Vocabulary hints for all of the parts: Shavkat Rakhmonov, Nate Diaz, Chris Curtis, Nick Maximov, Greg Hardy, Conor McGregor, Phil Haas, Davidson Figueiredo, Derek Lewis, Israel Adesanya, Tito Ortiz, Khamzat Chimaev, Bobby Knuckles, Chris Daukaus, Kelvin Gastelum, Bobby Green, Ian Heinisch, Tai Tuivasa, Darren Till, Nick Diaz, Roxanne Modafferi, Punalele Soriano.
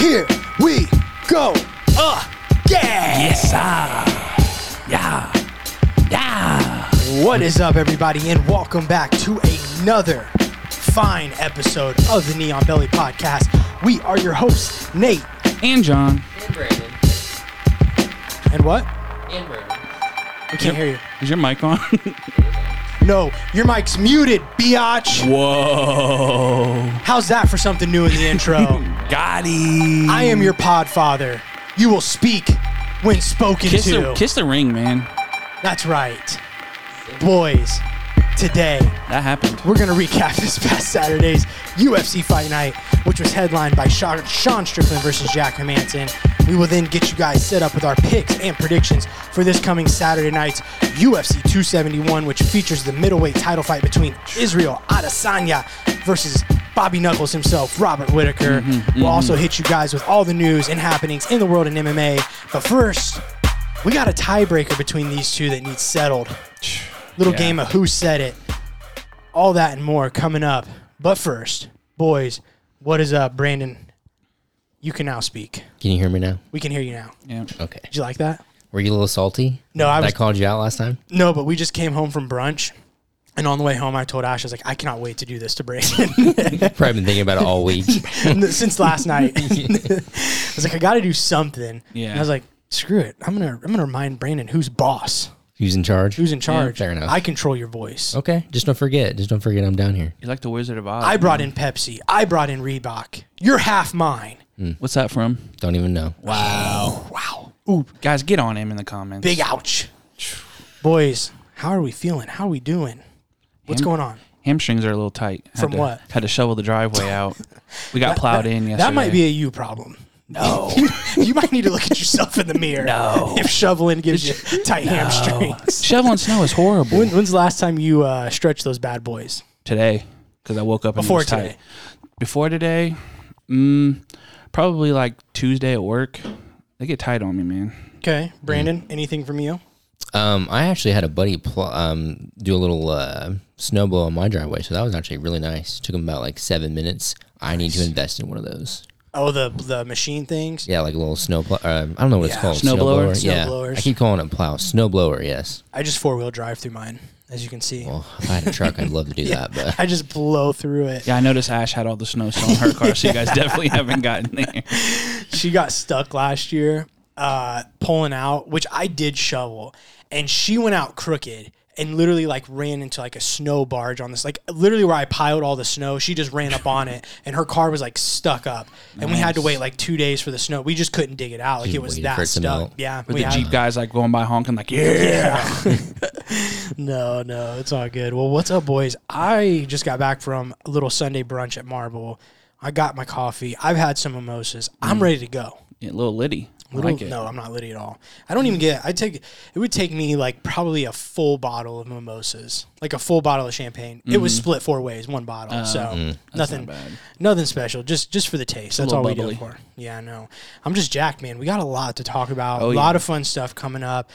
Here we go again. Yes, sir. Yeah. Yeah. What is up, everybody, and welcome back to another fine episode of the Neon Belly Podcast. We are your hosts, Nate. And John. And Brandon. And what? And Brandon. We can't hear you. Is your mic on? No, your mic's muted, biatch. Whoa. How's that for something new in the intro? Got it. I am your podfather. You will speak when spoken to. Kiss the ring, man. That's right. Boys, today. That happened. We're going to recap this past Saturday's UFC Fight Night, which was headlined by Sean Strickland versus Jack Hermansson. We will then get you guys set up with our picks and predictions for this coming Saturday night's UFC 271, which features the middleweight title fight between Israel Adesanya versus Bobby Knuckles himself, Robert Whittaker. We'll also hit you guys with all the news and happenings in the world in MMA. But first, we got a tiebreaker between these two that needs settled. Little game of who said it. All that and more coming up. But first, boys, what is up, Brandon? You can now speak. Can you hear me now? We can hear you now. Yeah. Okay. Did you like that? Were you a little salty? No, I was. I called you out last time? No, but we just came home from brunch. And on the way home, I told Ash, I was like, I cannot wait to do this to Brandon. Probably been thinking about it all week. Since last night. I was like, I got to do something. Yeah. And I was like, screw it. I'm gonna remind Brandon who's boss. Who's in charge? Who's in charge? Yeah, fair enough. I control your voice. Okay. Just don't forget I'm down here. You're like the Wizard of Oz. I brought in Pepsi. I brought in Reebok. You're half mine. What's that from? Don't even know. Wow. Ooh, guys, get on him in the comments. Big ouch. Boys, how are we feeling? How are we doing? What's going on? Hamstrings are a little tight. What? Had to shovel the driveway out. We got plowed in yesterday. That might be a you problem. No. You might need to look at yourself in the mirror. No. If shoveling gives you tight hamstrings. Shoveling snow is horrible. When's the last time you stretched those bad boys? Today, because I woke up and it was tight. Before today? Probably like Tuesday at work. They get tight on me, man. Okay. Brandon, anything from you? I actually had a buddy do a little snowball on my driveway, so that was actually really nice. Took him about like 7 minutes. I need to invest in one of those. Oh, the machine things? Yeah, like a little snowblower. I don't know what it's called. Snowblower? Snowblowers. Yeah. I keep calling it plow. Snowblower, yes. I just four-wheel drive through mine, as you can see. Well, if I had a truck, I'd love to do that. But I just blow through it. Yeah, I noticed Ash had all the snow still in her car, so you guys definitely haven't gotten there. She got stuck last year pulling out, which I did shovel, and she went out crooked. And literally, like, ran into, like, a snow barge on this. Like, literally where I piled all the snow, she just ran up on it. And her car was, like, stuck up. And we had to wait, like, 2 days for the snow. We just couldn't dig it out. Like, it was that stuck. Yeah. With the Jeep guys, like, going by honking, like, yeah. No, it's all good. Well, what's up, boys? I just got back from a little Sunday brunch at Marble. I got my coffee. I've had some mimosas. I'm ready to go. Yeah, a little litty. No, I'm not litty at all. I don't even get. It would take me like probably a full bottle of mimosas, like a full bottle of champagne. It was split 4 ways, one bottle, nothing special. Just for the taste. That's all bubbly. We do it for. Yeah, I know. I'm just jacked, man. We got a lot to talk about. A lot of fun stuff coming up.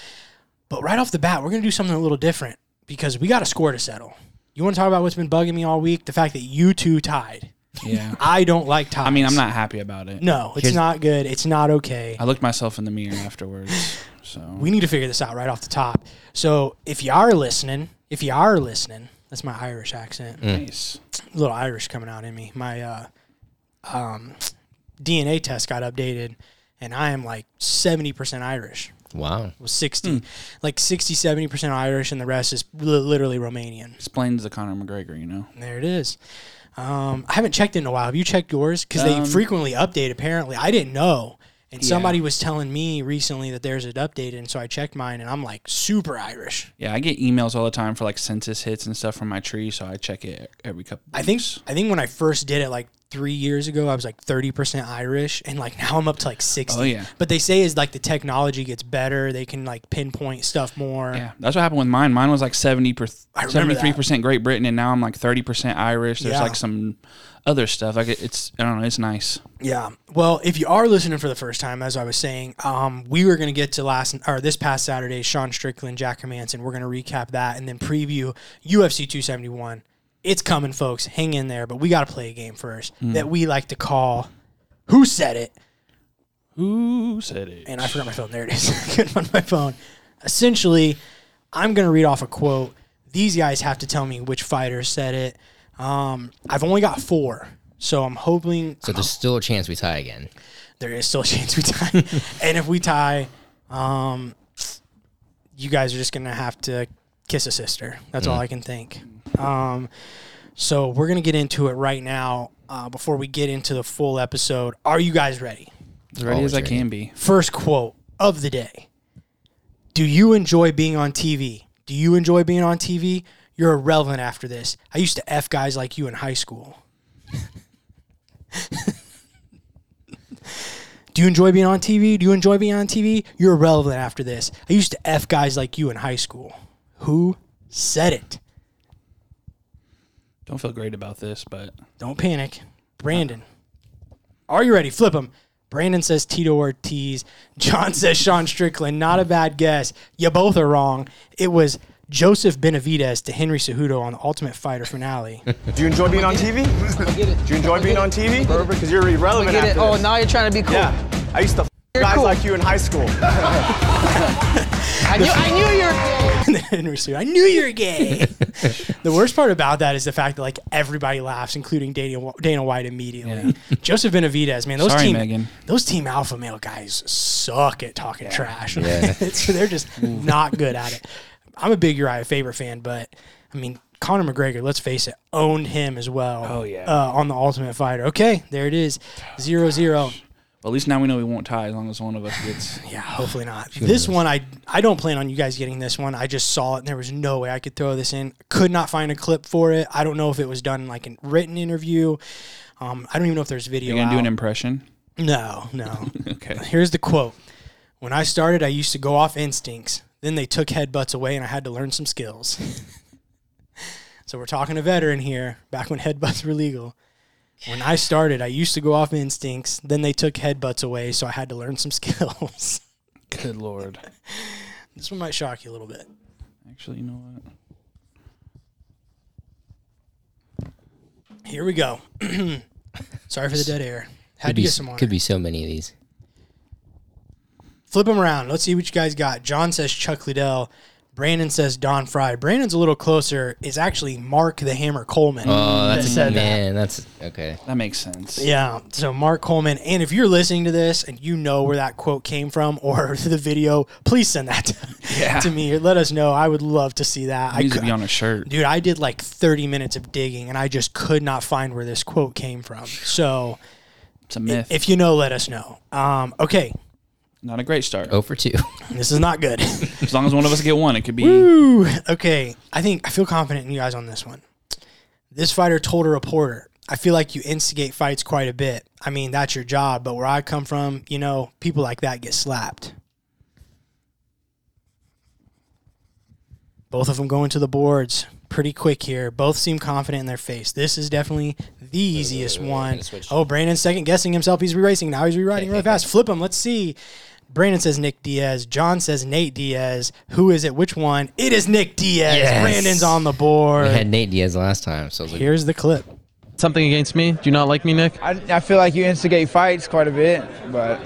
But right off the bat, we're gonna do something a little different because we got a score to settle. You want to talk about what's been bugging me all week? The fact that you two tied. Yeah, I don't like ties. I mean, I'm not happy about it. No, it's not good. It's not okay. I looked myself in the mirror afterwards. So we need to figure this out right off the top. So if you are listening, that's my Irish accent. Nice, a little Irish coming out in me. My DNA test got updated, and I am like 70% Irish. Wow. It was 70% Irish, and the rest is literally Romanian. Explains the Conor McGregor, you know. There it is. I haven't checked in a while. Have you checked yours? Because they frequently update, apparently. I didn't know. And somebody was telling me recently that theirs had updated, and so I checked mine, and I'm like super Irish. Yeah, I get emails all the time for like census hits and stuff from my tree, so I check it every couple of weeks. I think when I first did it like 3 years ago, I was like 30% Irish, and like now I'm up to like 60. Oh, yeah. But they say is like the technology gets better, they can like pinpoint stuff more. Yeah, that's what happened with mine. Mine was like 73% Great Britain, and now I'm like 30% Irish. There's like some other stuff. Like I don't know, it's nice. Yeah. Well, if you are listening for the first time, as I was saying, we were going to get to this past Saturday, Sean Strickland, Jack Hermansson. We're going to recap that and then preview UFC 271 It's coming, folks. Hang in there. But we got to play a game first that we like to call Who Said It? Who said it? And I forgot my phone. There it is. I couldn't find my phone. Essentially, I'm going to read off a quote. These guys have to tell me which fighter said it. I've only got four, so I'm hoping... So there's still a chance we tie again. There is still a chance we tie. And if we tie, you guys are just going to have to kiss a sister. That's all I can think. So we're going to get into it right now. Before we get into the full episode, are you guys ready? As ready as I can be. First quote of the day. Do you enjoy being on TV? Do you enjoy being on TV? You're irrelevant after this. I used to F guys like you in high school. Do you enjoy being on TV? Do you enjoy being on TV? You're irrelevant after this. I used to F guys like you in high school. Who said it? Don't feel great about this, but... Don't panic. Brandon. Are you ready? Flip him. Brandon says Tito Ortiz. John says Sean Strickland. Not a bad guess. You both are wrong. It was Joseph Benavidez to Henry Cejudo on the Ultimate Fighter finale. Do you enjoy being on TV? I get it. Do you enjoy being on TV? Because you're irrelevant after this. Oh, now you're trying to be cool. Yeah. I used to guys cool. like you in high school. I knew you were gay. The worst part about that is the fact that like everybody laughs, including Dana White immediately. Yeah. Joseph Benavidez, man, those team alpha male guys suck at talking trash. Yeah. They're just not good at it. I'm a big Uriah Faber fan, but I mean Conor McGregor, let's face it, owned him as well. Oh yeah, on the Ultimate Fighter. Okay, there it is, 0-0. Well, at least now we know we won't tie as long as one of us gets... Yeah, hopefully not. This one, I don't plan on you guys getting this one. I just saw it, and there was no way I could throw this in. Could not find a clip for it. I don't know if it was done in, like, a written interview. I don't even know if there's video. Are you going to do an impression? No. Okay. Here's the quote. When I started, I used to go off instincts. Then they took headbutts away, and I had to learn some skills. So we're talking a veteran here, back when headbutts were legal. When I started, I used to go off instincts. Then they took headbutts away, so I had to learn some skills. Good Lord. This one might shock you a little bit. Actually, you know what? Here we go. Sorry for the dead air. Had to get some more. Could be so many of these. Flip them around. Let's see what you guys got. John says Chuck Liddell. Brandon says Don Fry. Brandon's a little closer. Is actually Mark the Hammer Coleman. Oh, that's that's okay. That makes sense. Yeah. So Mark Coleman. And if you're listening to this and you know where that quote came from or the video, please send that to me. Let us know. I would love to see that. It needs to be on a shirt, dude. I did like 30 minutes of digging and I just could not find where this quote came from. So it's a myth. If you know, let us know. Okay. Not a great start. 0-2. This is not good. As long as one of us get one, it could be... Woo! Okay, I feel confident in you guys on this one. This fighter told a reporter, I feel like you instigate fights quite a bit. I mean, that's your job, but where I come from, you know, people like that get slapped. Both of them going to the boards pretty quick here. Both seem confident in their face. This is definitely the easiest one. Oh, Brandon's second-guessing himself. He's reracing. Now he's rewriting really fast. Flip him. Let's see. Brandon says Nick Diaz. John says Nate Diaz. Who is it? Which one? It is Nick Diaz. Yes. Brandon's on the board. We had Nate Diaz last time. So here's the clip. Something against me? Do you not like me, Nick? I feel like you instigate fights quite a bit, but,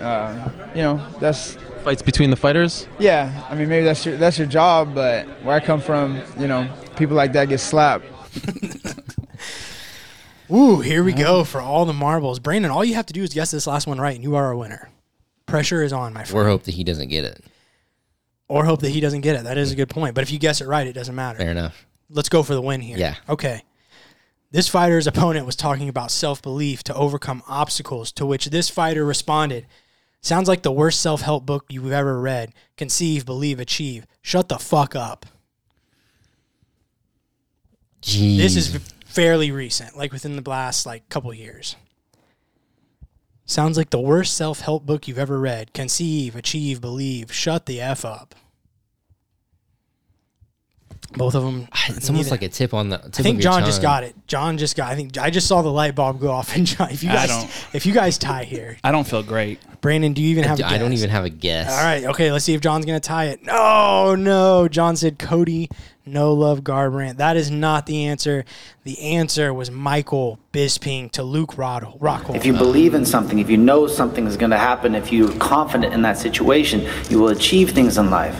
you know, that's... Fights between the fighters? Yeah. I mean, maybe that's your job, but where I come from, you know, people like that get slapped. Ooh, here we go for all the marbles. Brandon, all you have to do is guess this last one right, and you are a winner. Pressure is on, my friend. Or hope that he doesn't get it. That is a good point. But if you guess it right, it doesn't matter. Fair enough. Let's go for the win here. Yeah. Okay. This fighter's opponent was talking about self-belief to overcome obstacles, to which this fighter responded, sounds like the worst self-help book you've ever read. Conceive, believe, achieve. Shut the fuck up. Jeez. This is fairly recent, like within the last couple years. Sounds like the worst self-help book you've ever read. Conceive, achieve, believe. Shut the F up. Both of them. It's almost like a tip on the. Tip I think of John just got it. I think I just saw the light bulb go off. And John, if you guys tie here, I don't feel great. Brandon, do you even have a guess? I don't even have a guess. All right, okay. Let's see if John's gonna tie it. No. John said Cody no love Garbrandt. That is not the answer. The answer was Michael Bisping to Luke Rockhold. If you believe in something, if you know something is going to happen, if you're confident in that situation, you will achieve things in life.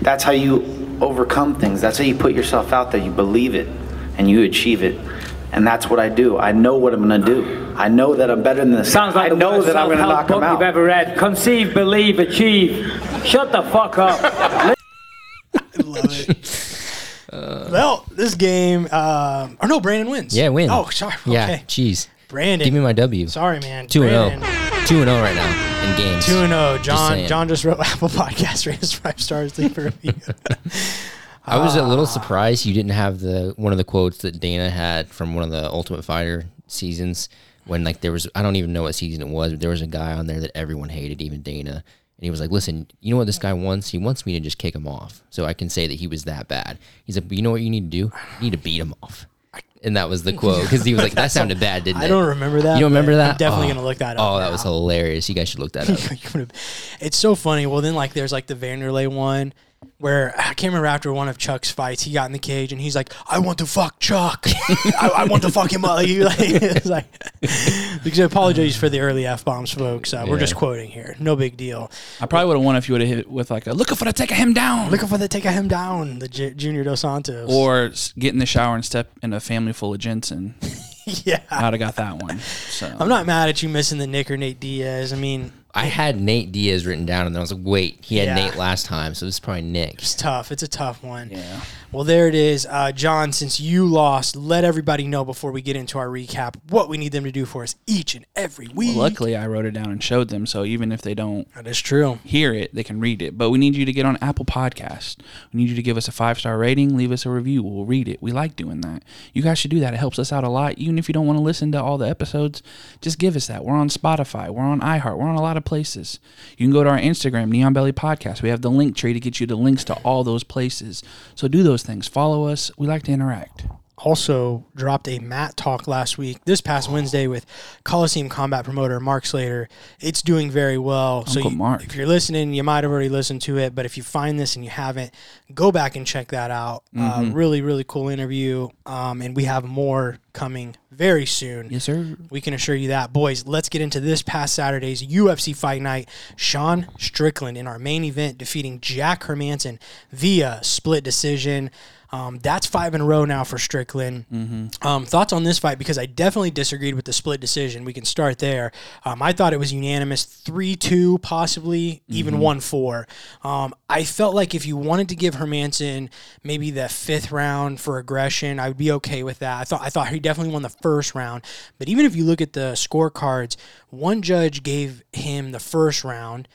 That's how you overcome things. That's how you put yourself out there. You believe it and you achieve it. And that's what I do. I know what I'm going to do. I know that I'm better than this. Sounds like I know that I'm going to knock him out. You've ever read. Conceive, believe, achieve. Shut the fuck up. I love it. Well, this game. Or no, Brandon wins. Yeah, wins. Oh, sorry. Okay. Yeah, jeez. Brandon. Give me my W. Sorry, man. 2-0. 2-0 right now in games. 2-0. John just wrote Apple Podcast. Rated 5 stars. Leave a review. I was a little surprised you didn't have one of the quotes that Dana had from one of the Ultimate Fighter seasons when, like, there was, I don't even know what season it was, but there was a guy on there that everyone hated, even Dana, and he was like, listen, you know what this guy wants? He wants me to just kick him off so I can say that he was that bad. He's like, you know what you need to do? You need to beat him off. And that was the quote, because he was like, that sounded bad, didn't it? I don't remember that. You don't remember that? I'm definitely going to look that up. Oh, that was hilarious. You guys should look that up. It's so funny. Well, then, like, there's, like, the Vanderlei one, where I came around after one of Chuck's fights, he got in the cage and he's like, I want to fuck Chuck. I want to fuck him up. Because apologies for the early F-bombs, folks. We're just quoting here. No big deal. I probably would have won if you would have hit it with like a, looking for the take of him down. Looking for the take of him down, the Junior Dos Santos. Or get in the shower and step in a family full of gents and... Yeah, I'd have got that one. So I'm not mad at you missing the Nick or Nate Diaz. I mean, I had Nate Diaz written down, and then I was like, wait, he had Nate last time, so this is probably Nick. It's tough. It's a tough one. Yeah. Well, there it is. John, since you lost, let everybody know before we get into our recap what we need them to do for us each and every week. Well, luckily, I wrote it down and showed them, so even if they don't hear it, they can read it. But we need you to get on Apple Podcasts. We need you to give us a 5-star rating, leave us a review. We'll read it. We like doing that. You guys should do that. It helps us out a lot. Even if you don't want to listen to all the episodes, just give us that. We're on Spotify. We're on iHeart. We're on a lot of places. You can go to our Instagram, Neon Belly Podcast. We have the link tree to get you the links to all those places. So do those things. Follow us. We like to interact. Also dropped a mat talk last week, this past Wednesday, with Coliseum Combat promoter Mark Slater. It's doing very well. Uncle so Mark. If you're listening, you might have already listened to it, but if you find this and you haven't, go back and check that out. Really, really cool interview, and we have more coming very soon. Yes, sir. We can assure you that. Boys, let's get into this past Saturday's UFC Fight Night. Sean Strickland in our main event defeating Jack Hermansson via split decision. That's 5 in a row now for Strickland. Thoughts on this fight, because I definitely disagreed with the split decision. We can start there. I thought it was unanimous, 3-2 possibly, even 1-4. I felt like if you wanted to give Hermansson maybe the 5th round for aggression, I would be okay with that. I thought he definitely won the 1st round. But even if you look at the scorecards, one judge gave him the 1st round,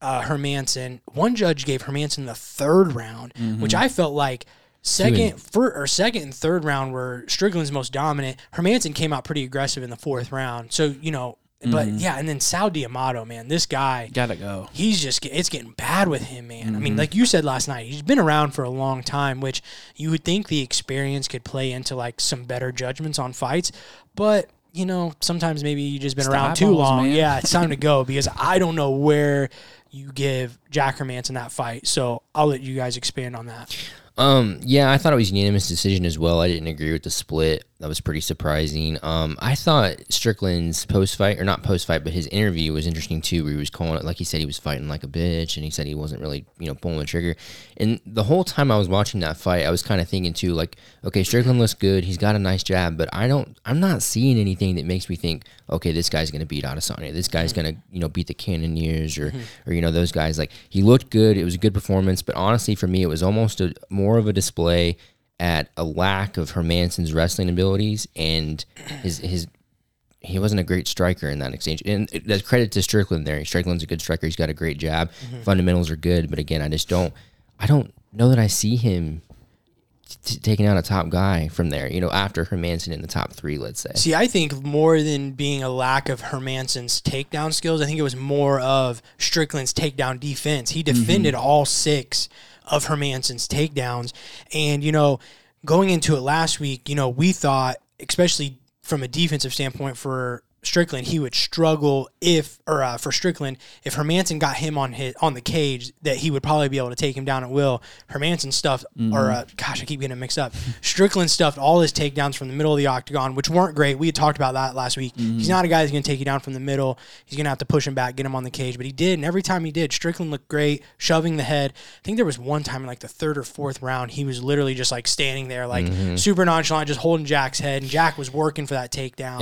Hermansson. One judge gave Hermansson the 3rd round, which I felt like second and third round were Strickland's most dominant. Hermansson came out pretty aggressive in the 4th round. So, you know, but yeah, and then Sal D'Amato, man, this guy. Gotta go. He's just, it's getting bad with him, man. I mean, like you said last night, he's been around for a long time, which you would think the experience could play into like some better judgments on fights. But, you know, sometimes maybe you've just been around too long. Man. Yeah, it's time to go, because I don't know where you give Jack Hermansson that fight. So I'll let you guys expand on that. Yeah, I thought it was a unanimous decision as well. I didn't agree with the split. That was pretty surprising. I thought Strickland's post-fight, or not post-fight, but his interview was interesting too, where he was calling it, like he said, he was fighting like a bitch, and he said he wasn't really, you know, pulling the trigger. And the whole time I was watching that fight, I was kind of thinking too, like, okay, Strickland looks good. He's got a nice jab, but I'm not seeing anything that makes me think, okay, this guy's going to beat Adesanya. This guy's going to, you know, beat the Cannoniers or, you know, those guys. Like, he looked good. It was a good performance, but honestly, for me, it was almost more of a display at a lack of Hermansson's wrestling abilities, and he wasn't a great striker in that exchange. And that's credit to Strickland there. Strickland's a good striker. He's got a great jab. Fundamentals are good, but again, I don't know that I see him taking out a top guy from there, you know, after Hermansson in the top 3, let's say. See, I think more than being a lack of Hermansson's takedown skills, I think it was more of Strickland's takedown defense. He defended all 6 of Hermansson's takedowns. And, you know, going into it last week, you know, we thought, especially from a defensive standpoint for Strickland, he would struggle if Hermansson got him on the cage, that he would probably be able to take him down at will. Hermansson stuffed, I keep getting it mixed up. Strickland stuffed all his takedowns from the middle of the octagon, which weren't great. We had talked about that last week. Mm-hmm. He's not a guy that's going to take you down from the middle. He's going to have to push him back, get him on the cage. But he did, and every time he did, Strickland looked great, shoving the head. I think there was one time in like the third or fourth round, he was literally just like standing there, like super nonchalant, just holding Jack's head, and Jack was working for that takedown.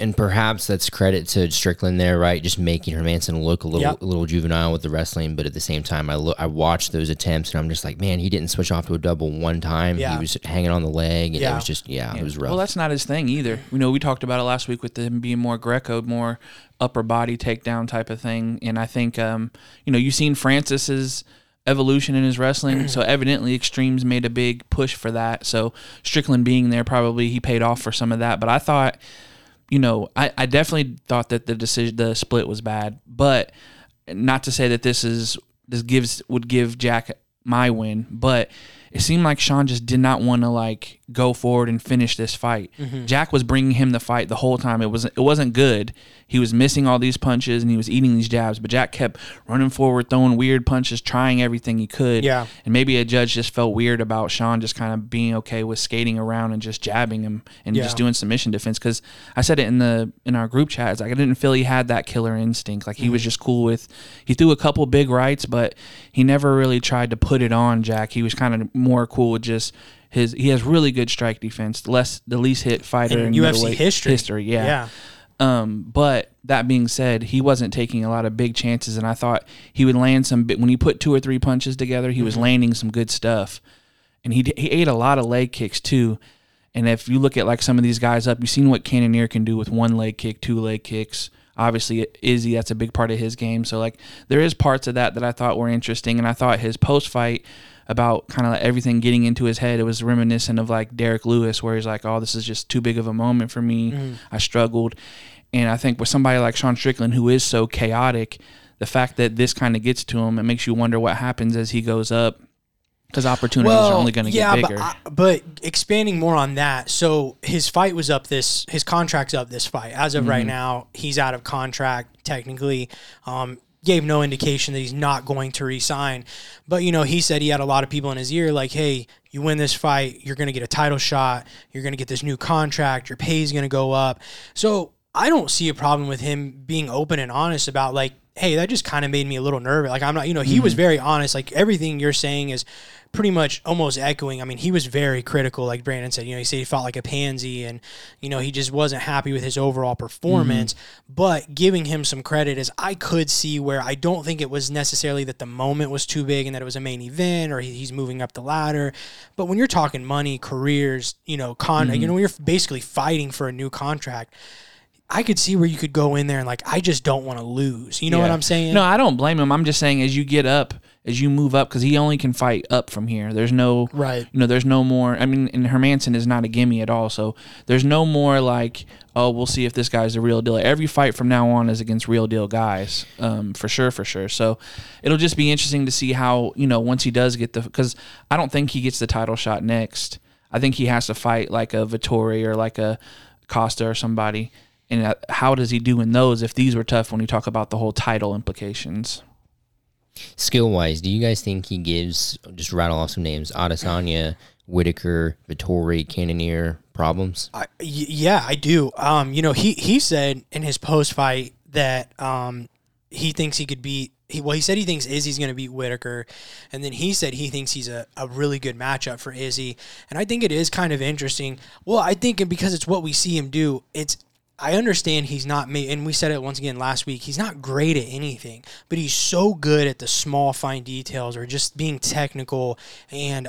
And perhaps that's credit to Strickland there, right? Just making Hermansson look a little juvenile with the wrestling, but at the same time, I watched those attempts, and I'm just like, man, he didn't switch off to a double one time. Yeah. He was hanging on the leg, and it was just, it was rough. Well, that's not his thing either. You know, we talked about it last week with him being more Greco, more upper body takedown type of thing, and I think, you've seen Francis's evolution in his wrestling, so evidently Extremes made a big push for that, so Strickland being there, probably he paid off for some of that, but I thought... I definitely thought that the split was bad, but not to say that this would give Jack my win, but it seemed like Sean just did not want to like go forward and finish this fight. Mm-hmm. Jack was bringing him the fight the whole time. It wasn't good. He was missing all these punches and he was eating these jabs, but Jack kept running forward, throwing weird punches, trying everything he could. Yeah. And maybe a judge just felt weird about Sean just kind of being okay with skating around and just jabbing him and just doing submission defense. Because I said it in our group chat, it's like I didn't feel he had that killer instinct. Like he was just cool with. He threw a couple big rights, but he never really tried to put it on Jack. He was kind of more cool with just his. He has really good strike defense, the least hit fighter in UFC history. But that being said, he wasn't taking a lot of big chances, and I thought he would land some. When he put two or three punches together, he was landing some good stuff, and he ate a lot of leg kicks too. And if you look at like some of these guys up, you've seen what Cannonier can do with one leg kick, two leg kicks. Obviously, Izzy, that's a big part of his game. So like there is parts of that I thought were interesting, and I thought his post fight. About kind of like everything getting into his head. It was reminiscent of like Derek Lewis, where he's like, oh, this is just too big of a moment for me. I struggled. And I think with somebody like Sean Strickland, who is so chaotic, the fact that this kind of gets to him, it makes you wonder what happens as he goes up, because opportunities are only going to get bigger. But expanding more on that, so his fight was up this, his contract's up this fight. As of right now, he's out of contract technically. Gave no indication that he's not going to re-sign. But, he said he had a lot of people in his ear like, hey, you win this fight, you're going to get a title shot, you're going to get this new contract, your pay is going to go up. So I don't see a problem with him being open and honest about, like, hey, that just kind of made me a little nervous. Like, I'm not, he was very honest. Like, everything you're saying is pretty much almost echoing. I mean, he was very critical, like Brandon said. He said he felt like a pansy and, he just wasn't happy with his overall performance. But giving him some credit is I could see where I don't think it was necessarily that the moment was too big and that it was a main event or he's moving up the ladder. But when you're talking money, careers, when you're basically fighting for a new contract, I could see where you could go in there and like, I just don't want to lose. You know what I'm saying? No, I don't blame him. I'm just saying as you get up, as you move up, because he only can fight up from here. There's no, there's no more. I mean, and Hermansson is not a gimme at all. So there's no more like, oh, we'll see if this guy's the real deal. Every fight from now on is against real deal guys, for sure. So it'll just be interesting to see how, once he does get because I don't think he gets the title shot next. I think he has to fight like a Vettori or like a Costa or somebody. And how does he do in those if these were tough when you talk about the whole title implications? Skill-wise, do you guys think he gives, just rattle off some names, Adesanya, Whittaker, Vettori, Cannonier, problems? I do. He said in his post-fight that he thinks he could beat, he said he thinks Izzy's going to beat Whittaker, and then he said he thinks he's a really good matchup for Izzy. And I think it is kind of interesting. Well, I think because it's what we see him do, I understand he's not me, and we said it once again last week, he's not great at anything, but he's so good at the small, fine details or just being technical and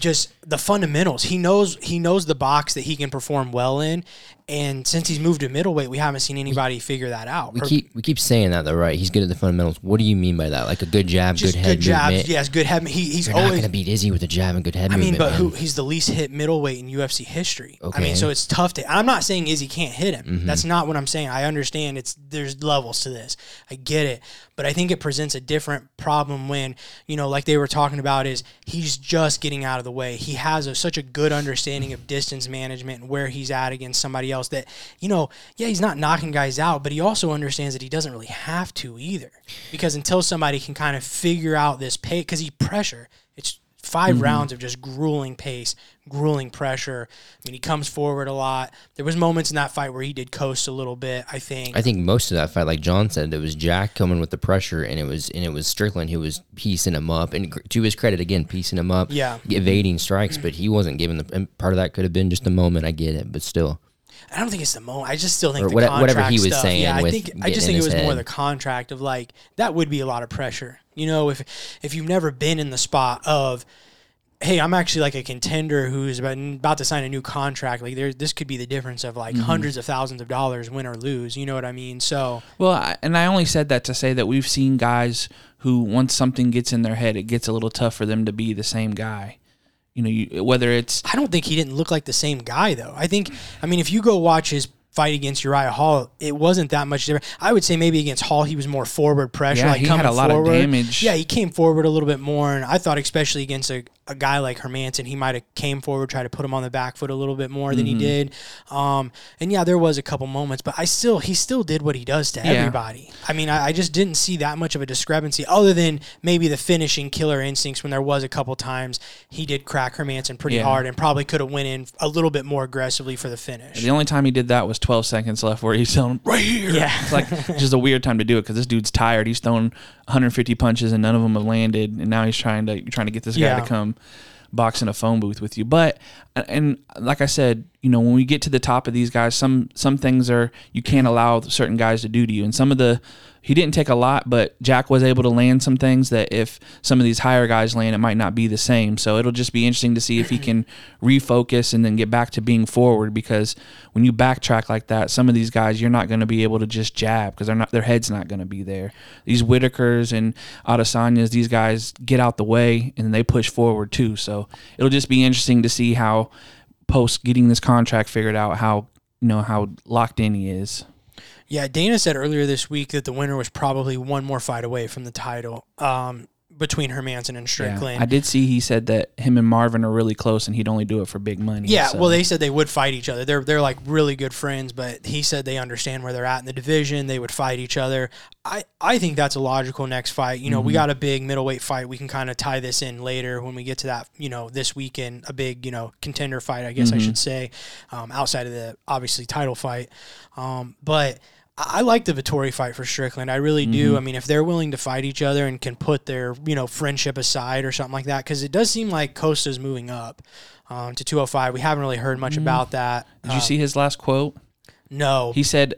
just the fundamentals. He knows the box that he can perform well in, and since he's moved to middleweight, we haven't seen anybody figure that out. We keep saying that though, right? He's good at the fundamentals. What do you mean by that? Like a good jab, good head jabs, movement? Yes, good head. He's You're always not going to beat Izzy with a jab and good head movement. I mean, he's the least hit middleweight in UFC history. Okay. I mean, so it's tough to... I'm not saying Izzy can't hit him. Mm-hmm. That's not what I'm saying. I understand there's levels to this. I get it. But I think it presents a different problem when, you know, like they were talking about, is he's just getting out of the way. He has such a good understanding of distance management and where he's at against somebody else that, you know, yeah, he's not knocking guys out, but he also understands that he doesn't really have to either. Because until somebody can kind of figure out this pace, because he pressure, it's 5 rounds of just grueling pace, grueling pressure. I mean, he comes forward a lot. There was moments in that fight where he did coast a little bit, I think. I think most of that fight, like John said, it was Jack coming with the pressure, and it was Strickland who was piecing him up. And to his credit, again, piecing him up, evading strikes, but he wasn't giving the... And part of that could have been just the moment, I get it, but still... I don't think it's the moment. I just still think the contract whatever he was stuff, saying. Yeah, I just think it was more the contract of like that would be a lot of pressure. You know, if you've never been in the spot of, hey, I'm actually like a contender who's about to sign a new contract. Like this could be the difference of like hundreds of thousands of dollars, win or lose. You know what I mean? So I only said that to say that we've seen guys who once something gets in their head, it gets a little tough for them to be the same guy. You know, whether it's... I don't think he didn't look like the same guy, though. I mean, if you go watch his fight against Uriah Hall, it wasn't that much different. I would say maybe against Hall, he was more forward pressure. Yeah, like he had a lot forward. Of damage. Yeah, he came forward a little bit more, and I thought especially against a guy like Hermansson, he might have came forward, tried to put him on the back foot a little bit more than he did. And yeah, there was a couple moments, but he still did what he does to everybody. I mean, I just didn't see that much of a discrepancy other than maybe the finishing killer instincts when there was a couple times he did crack Hermansson pretty hard and probably could have went in a little bit more aggressively for the finish. The only time he did that was 12 seconds left where he's telling him, right here. Yeah. It's like just a weird time to do it because this dude's tired. He's thrown 150 punches and none of them have landed, and now he's trying to get this guy to come box in a phone booth with you. But and like I said, you know, when we get to the top of these guys, some things are you can't allow certain guys to do to you. And some of the he didn't take a lot, but Jack was able to land some things that if some of these higher guys land, it might not be the same. So it'll just be interesting to see if he can refocus and then get back to being forward, because when you backtrack like that, some of these guys you're not going to be able to just jab because their head's not going to be there. These Whittakers and Adesanyas, these guys get out the way and they push forward too. So it'll just be interesting to see how post getting this contract figured out, how you know how locked in he is. Yeah, Dana said earlier this week that the winner was probably one more fight away from the title between Hermansson and Strickland. Yeah, I did see he said that him and Marvin are really close and he'd only do it for big money. Yeah, so. Well, they said they would fight each other. They're like really good friends, but he said they understand where they're at in the division. They would fight each other. I think that's a logical next fight. You know, we got a big middleweight fight. We can kind of tie this in later when we get to that, you know, this weekend, a big, you know, contender fight, I guess I should say, outside of the, obviously, title fight. But I like the Vettori fight for Strickland. I really do. I mean, if they're willing to fight each other and can put their, you know, friendship aside or something like that, because it does seem like Costa's moving up to 205. We haven't really heard much about that. Did you see his last quote? No. He said,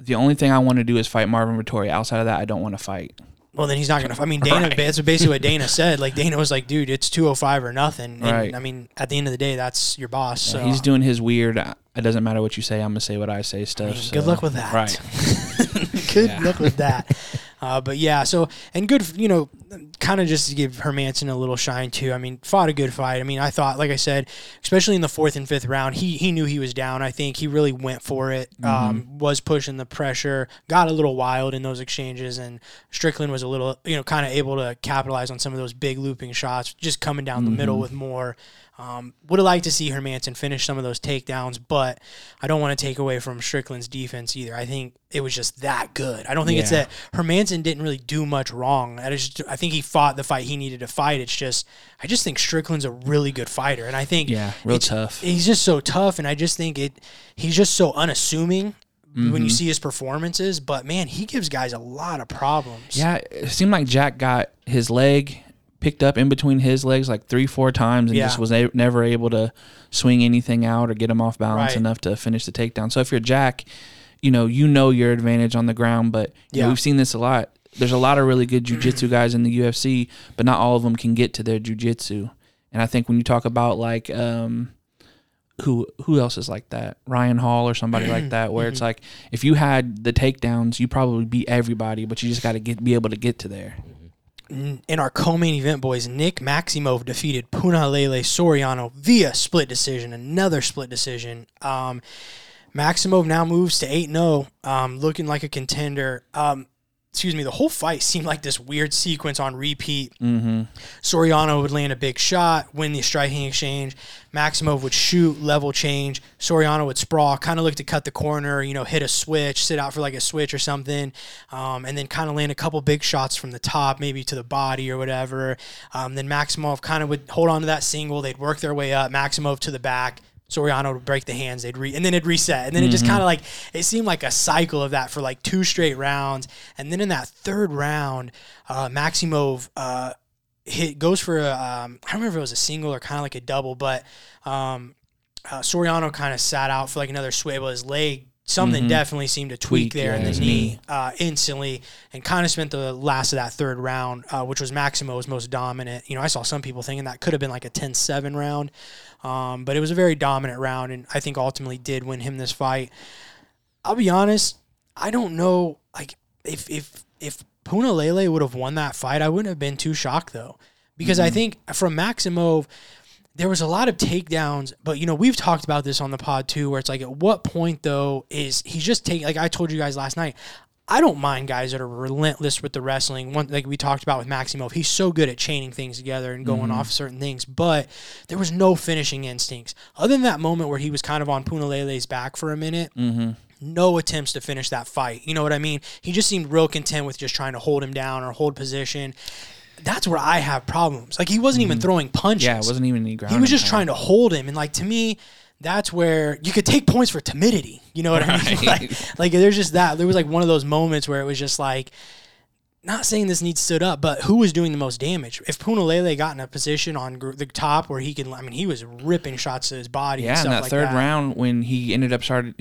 the only thing I want to do is fight Marvin Vettori. Outside of that, I don't want to fight. Well, then he's not going to fight. I mean, Dana, that's basically what Dana said. Like, Dana was like, dude, it's 205 or nothing. And, I mean, at the end of the day, that's your boss. Yeah, so he's doing his weird, it doesn't matter what you say, I'm going to say what I say stuff. I mean, so. Good luck with that. Right. Good luck with that. But, yeah, so, and good, you know, kind of just to give Hermansson a little shine, too. I mean, fought a good fight. I mean, I thought, like I said, especially in the fourth and fifth round, he knew he was down, I think. He really went for it, was pushing the pressure, got a little wild in those exchanges, and Strickland was a little, you know, kind of able to capitalize on some of those big looping shots, just coming down the middle with more. Would have liked to see Hermansson finish some of those takedowns, but I don't want to take away from Strickland's defense either. I think it was just that good. I don't think it's that Hermansson didn't really do much wrong. I think he fought the fight he needed to fight. It's just, I just think Strickland's a really good fighter, and I think real tough. He's just so tough, and I just think he's just so unassuming when you see his performances. But man, he gives guys a lot of problems. Yeah, it seemed like Jack got his leg picked up in between his legs like 3-4 times and just was never able to swing anything out or get him off balance enough to finish the takedown. So if you're Jack, you know your advantage on the ground, but you know, we've seen this a lot. There's a lot of really good jiu-jitsu guys in the UFC, but not all of them can get to their jiu-jitsu. And I think when you talk about like who else is like that? Ryan Hall or somebody like that, where it's like if you had the takedowns, you probably beat everybody, but you just got to be able to get to there. In our co-main event, boys, Nick Maximov defeated Punalele Soriano via split decision, another split decision. Maximov now moves to 8-0, looking like a contender. the whole fight seemed like this weird sequence on repeat. Mm-hmm. Soriano would land a big shot, win the striking exchange. Maximov would shoot, level change. Soriano would sprawl, kind of look to cut the corner, you know, hit a switch, sit out for like a switch or something, and then kind of land a couple big shots from the top, maybe to the body or whatever. Then Maximov kind of would hold on to that single. They'd work their way up, Maximov to the back. Soriano would break the hands, and then it'd reset. And then it just kind of like, it seemed like a cycle of that for like two straight rounds. And then in that third round, Maximov goes for a, I don't remember if it was a single or kind of like a double, but Soriano kind of sat out for like another sway, but his leg, something definitely seemed to tweak there in the knee instantly, and kind of spent the last of that third round, which was Maximo's most dominant. You know, I saw some people thinking that could have been like a 10-7 round, but it was a very dominant round, and I think ultimately did win him this fight. I'll be honest, I don't know, like, if Punalele would have won that fight, I wouldn't have been too shocked, though, because I think from Maximov, there was a lot of takedowns, but, you know, we've talked about this on the pod, too, where it's like, at what point, though, is he's just taking, like I told you guys last night, I don't mind guys that are relentless with the wrestling. One, like we talked about with Maximov, he's so good at chaining things together and going off certain things, but there was no finishing instincts. Other than that moment where he was kind of on Punalele's back for a minute, no attempts to finish that fight. You know what I mean? He just seemed real content with just trying to hold him down or hold position. That's where I have problems. Like, he wasn't even throwing punches. Yeah, it wasn't even any ground. He was just trying to hold him. And, like, to me, that's where you could take points for timidity. You know what I mean? Like, there's just that. There was, like, one of those moments where it was just, like, not saying this needs stood up, but who was doing the most damage? If Punalele got in a position on the top where he could, I mean, he was ripping shots to his body. Yeah, and stuff in that like third round when he ended up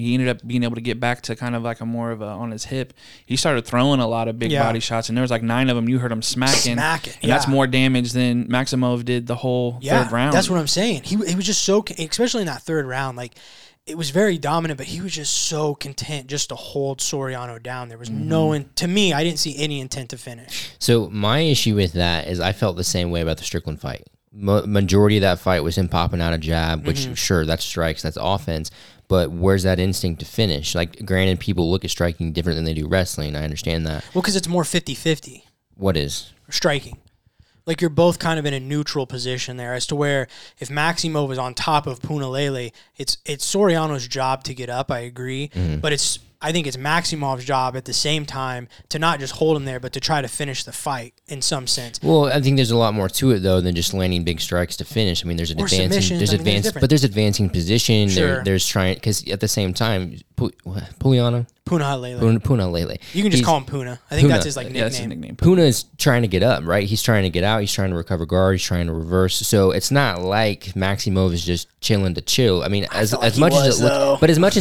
being able to get back to kind of like a more of a on his hip. He started throwing a lot of big body shots, and there was like 9 of them. You heard him smacking. And that's more damage than Maximov did the whole third round. That's what I'm saying. He was just so, especially in that third round, like, it was very dominant, but he was just so content just to hold Soriano down. There was to me, I didn't see any intent to finish. So my issue with that is I felt the same way about the Strickland fight. Majority of that fight was him popping out a jab, which sure, that's strikes, that's offense, but where's that instinct to finish? Like, granted, people look at striking different than they do wrestling. I understand that. Well, because it's more 50-50. What is? Striking. Like, you're both kind of in a neutral position there as to where if Maximov is on top of Punalele, it's Soriano's job to get up, I agree. But I think it's Maximov's job at the same time to not just hold him there, but to try to finish the fight in some sense. Well, I think there's a lot more to it, though, than just landing big strikes to finish. I mean, there's there's advancing position. Sure. There's trying, because at the same time, Puliano? Punalele. You can just call him Puna. I think Puna. That's his nickname. That's his nickname. Puna is trying to get up, right? He's trying to get out. He's trying to recover guard. He's trying to reverse. So it's not like Maximov is just chilling to chill. I mean, as much as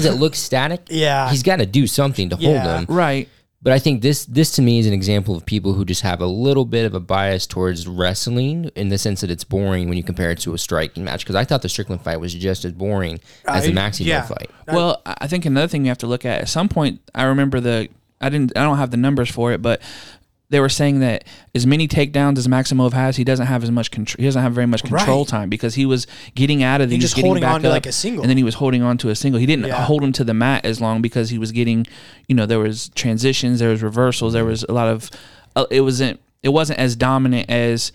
it looks static, he's got to do something to hold him, right? But I think this to me is an example of people who just have a little bit of a bias towards wrestling in the sense that it's boring when you compare it to a striking match, because I thought the Strickland fight was just as boring as the Maximov fight. Well, I think another thing you have to look at some point, I remember I don't have the numbers for it, but they were saying that as many takedowns as Maximov has, he doesn't have as much control. He doesn't have very much control time, because he was getting out of these, just getting holding back on to up, like a single, and then he was holding on to a single. He didn't hold him to the mat as long because he was getting, you know, there was transitions, there was reversals, there was a lot of. It wasn't as dominant as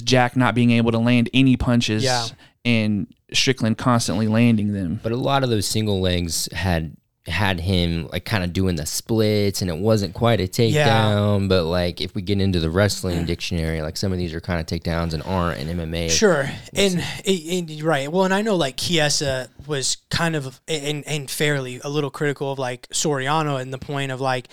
Jack not being able to land any punches and Strickland constantly landing them. But a lot of those single legs had him like kind of doing the splits, and it wasn't quite a takedown, but like if we get into the wrestling dictionary, like some of these are kind of takedowns and aren't in MMA. Sure. And right. Well, and I know like Chiesa was kind of and fairly a little critical of like Soriano in the point of like,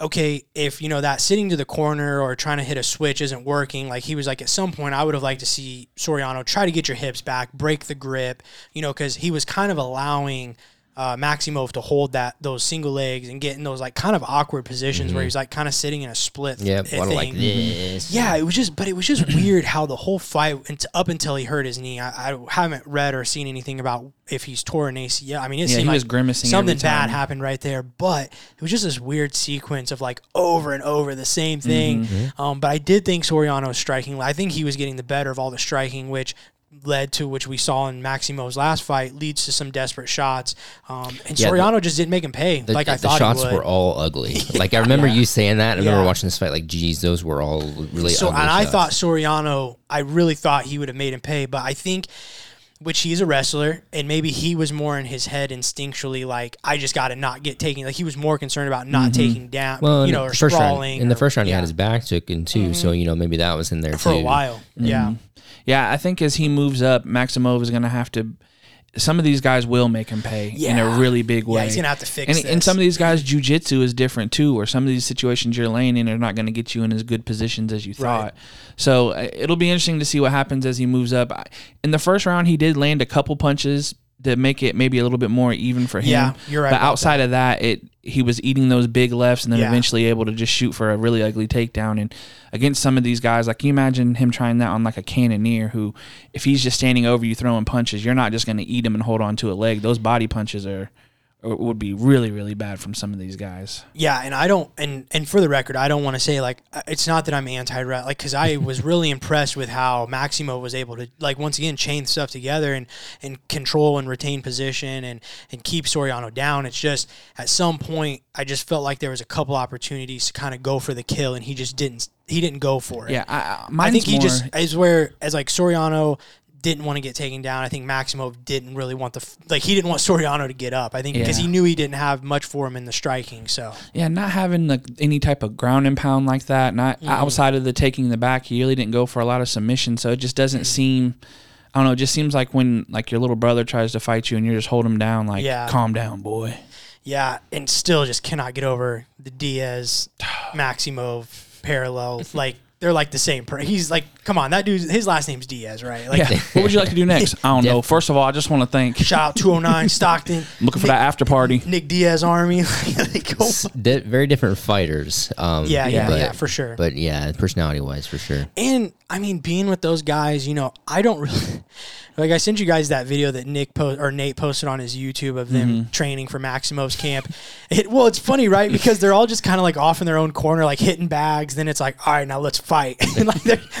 okay, if you know that sitting to the corner or trying to hit a switch isn't working, like he was like, at some point I would have liked to see Soriano try to get your hips back, break the grip, you know, because he was kind of allowing Maximov to hold those single legs and get in those like kind of awkward positions where he was like kind of sitting in a split thing. Like this. Yeah, it was just weird how the whole fight up until he hurt his knee. I haven't read or seen anything about if he's torn ACL. Yeah, I mean, it seemed like he was grimacing. Something bad happened right there, but it was just this weird sequence of like over and over the same thing. But I did think Soriano was striking. I think he was getting the better of all the striking, which led to, which we saw in Maximo's last fight, leads to some desperate shots. And yeah, Soriano just didn't make him pay like I thought he would. The shots were all ugly. Like, I remember you saying that. I remember watching this fight like, geez, those were all really ugly And I thought Soriano, I really thought he would have made him pay. But I think, which he's a wrestler, and maybe he was more in his head instinctually, like, I just got to not get taken. Like, he was more concerned about not taking down, you know, or sprawling. In the first round, he had his back taken, too. So, you know, maybe that was in there, for a while. Yeah, I think as he moves up, Maximov is going to have to... Some of these guys will make him pay in a really big way. Yeah, he's going to have to fix this. And some of these guys, jiu-jitsu is different, too, or some of these situations you're laying in are not going to get you in as good positions as you thought. So it'll be interesting to see what happens as he moves up. In the first round, he did land a couple punches to make it maybe a little bit more even for him. Yeah, you're right. But outside of that, he was eating those big lefts and then eventually able to just shoot for a really ugly takedown. And against some of these guys, like, you imagine him trying that on like a Cannonier, who, if he's just standing over you throwing punches, you're not just going to eat him and hold on to a leg. Those body punches would be really, really bad from some of these guys. Yeah, and I don't, and for the record, I don't want to say, like, it's not that I'm anti-rat, like, because I was really impressed with how Maximo was able to, like, once again, chain stuff together and control and retain position and keep Soriano down. It's just, at some point, I just felt like there was a couple opportunities to kind of go for the kill, and he didn't go for it. Yeah, I think he just, like, Soriano didn't want to get taken down. I think Maximov didn't really want he didn't want Soriano to get up, I think, because he knew he didn't have much for him in the striking. So yeah, not having any type of ground and pound like that, not outside of the taking the back, he really didn't go for a lot of submission. So it just doesn't seem, I don't know, it just seems like when, like, your little brother tries to fight you and you're just holding him down, like, calm down, boy. Yeah, and still just cannot get over the Diaz, Maximov parallel, like, they're like the same. He's like, come on, that dude, his last name's Diaz, right? Like, what would you like to do next? I don't know. First of all, I just want to thank. Shout out 209 Stockton. Looking for that after party. Nick Diaz Army. Like, very different fighters. For sure. But yeah, personality-wise, for sure. And, I mean, being with those guys, you know, I don't really... Like, I sent you guys that video that Nate posted on his YouTube of them training for Maximov's camp. It's funny, right? Because they're all just kind of like off in their own corner, like hitting bags. Then it's like, all right, now let's fight. And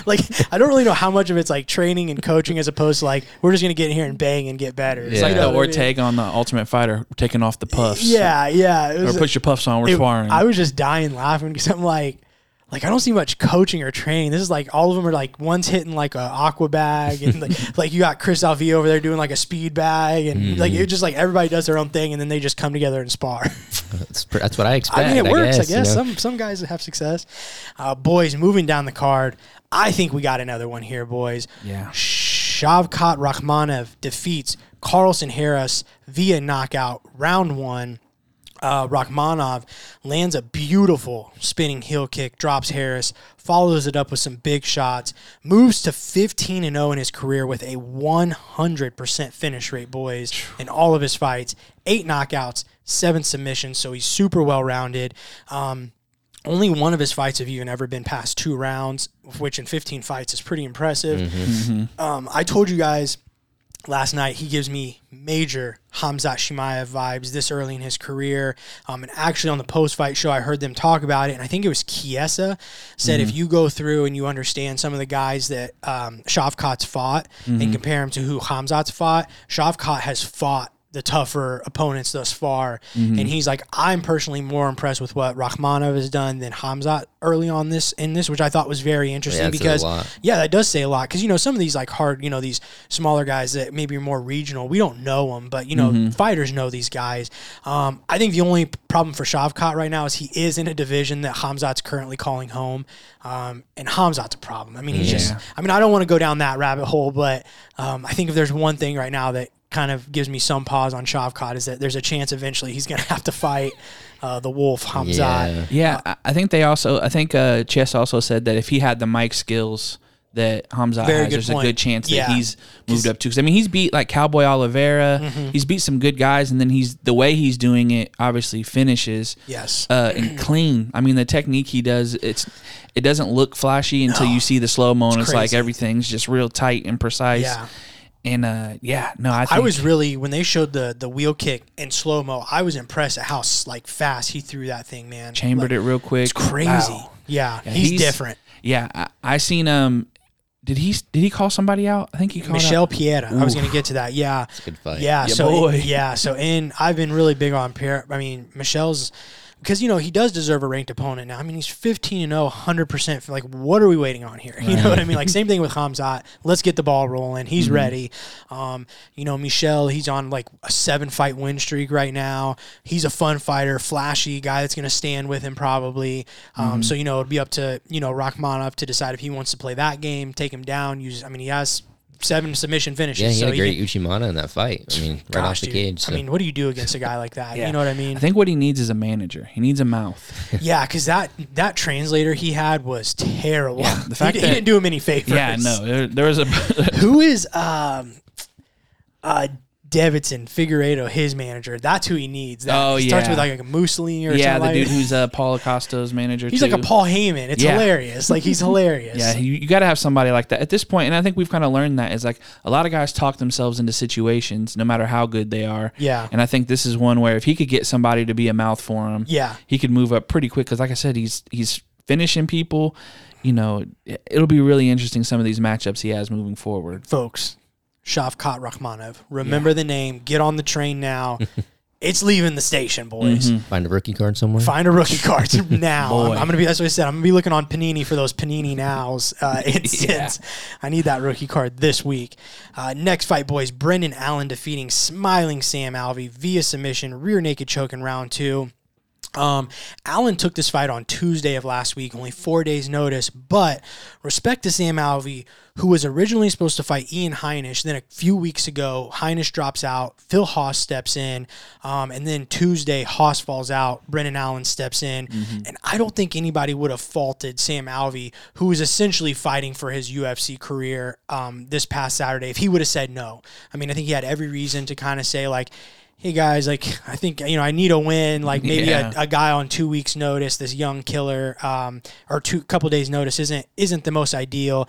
like, I don't really know how much of it's like training and coaching as opposed to like, we're just going to get in here and bang and get better. It's like the Ortega on the Ultimate Fighter taking off the puffs. Yeah. Or put your puffs on, we're sparring. I was just dying laughing because I'm like, I don't see much coaching or training. This is like all of them are like one's hitting like an aqua bag and like you got Chris Alvey over there doing like a speed bag and like it's just like everybody does their own thing and then they just come together and spar. That's what I expect. I mean, it works, I guess. You know? Some guys have success. Boys, moving down the card, I think we got another one here, boys. Yeah. Shavkat Rakhmonov defeats Carlson Harris via knockout round one. Rakhmonov lands a beautiful spinning heel kick, drops Harris, follows it up with some big shots, moves to 15-0 in his career with a 100% finish rate, boys, in all of his fights, 8 knockouts, 7 submissions, so he's super well-rounded. Only one of his fights have even ever been past 2 rounds, which in 15 fights is pretty impressive. I told you guys last night, he gives me major Khamzat Chimaev vibes this early in his career. And actually on the post-fight show, I heard them talk about it, and I think it was Chiesa said if you go through and you understand some of the guys that Shavkat's fought and compare him to who Khamzat's fought, Shavkat has fought the tougher opponents thus far. And he's like, I'm personally more impressed with what Rakhmonov has done than Khamzat early on in this, which I thought was very interesting because that does say a lot. Cause you know, some of these like hard, you know, these smaller guys that maybe are more regional, we don't know them, but you know, fighters know these guys. I think the only problem for Shavkat right now is he is in a division that Khamzat's currently calling home. And Khamzat's a problem. I mean, he's I don't want to go down that rabbit hole, but I think if there's one thing right now that kind of gives me some pause on Shavkat is that there's a chance eventually he's going to have to fight the Wolf Khamzat. I think Chess also said that if he had the mic skills that Khamzat has, there's a good chance that he's moved up too. Because I mean, he's beat like Cowboy Oliveira, he's beat some good guys, and then the way he's doing it obviously finishes. Yes, and clean. I mean, the technique he does, it doesn't look flashy until you see the slow mo, and it's like everything's just real tight and precise. Yeah. And, I was really, when they showed the wheel kick in slow-mo, I was impressed at how, like, fast he threw that thing, man. Chambered it real quick. It's crazy. Wow. Yeah, he's different. Yeah, I seen Did he call somebody out? I think he called Michelle Piera. Ooh. I was going to get to that. Yeah. That's a good fight. Yeah. I've been really big on Piera. I mean, Michelle's, because, you know, he does deserve a ranked opponent now. I mean, he's 15-0, 100%. Like, what are we waiting on here? Right. You know what I mean? Like, same thing with Khamzat. Let's get the ball rolling. He's ready. You know, Michelle, he's on, like, a 7-fight win streak right now. He's a fun fighter, flashy guy that's going to stand with him probably. So, you know, it'd be up to, you know, Rakhmonov to decide if he wants to play that game, take him down, use, I mean, he has 7 submission finishes. Yeah, he had a great Uchimata in that fight. I mean, right off the cage. So. I mean, what do you do against a guy like that? Yeah. You know what I mean? I think what he needs is a manager. He needs a mouth. Yeah, because that translator he had was terrible. Yeah, the fact he didn't do him any favors. Yeah, no. There was a... Who is... Davidson Figueiredo, his manager. That's who he needs. That starts with like a Mussolini or something. Yeah, the dude who's Paulo Costa's manager. He's like a Paul Heyman. It's hilarious. Like, he's hilarious. Yeah, you got to have somebody like that at this point. And I think we've kind of learned that is like a lot of guys talk themselves into situations, no matter how good they are. Yeah. And I think this is one where if he could get somebody to be a mouth for him, he could move up pretty quick. Because like I said, he's finishing people. You know, it'll be really interesting some of these matchups he has moving forward, folks. Shavkat Rakhmonov. Remember the name. Get on the train now. It's leaving the station, boys. Mm-hmm. Find a rookie card somewhere. Find a rookie card now. I'm gonna be. That's what I said. I'm gonna be looking on Panini for those Panini nows. Instance. I need that rookie card this week. Next fight, boys. Brendan Allen defeating smiling Sam Alvey via submission, rear naked choke in round 2. Allen took this fight on Tuesday of last week, only 4 days notice, but respect to Sam Alvey, who was originally supposed to fight Ian Heinisch. Then a few weeks ago, Heinisch drops out, Phil Haas steps in, and then Tuesday, Haas falls out, Brendan Allen steps in, and I don't think anybody would have faulted Sam Alvey, who was essentially fighting for his UFC career this past Saturday, if he would have said no. I mean, I think he had every reason to kind of say, like, hey, guys, like, I think, you know, I need a win. Like, maybe a guy on 2 weeks' notice, this young killer, or couple days' notice isn't the most ideal.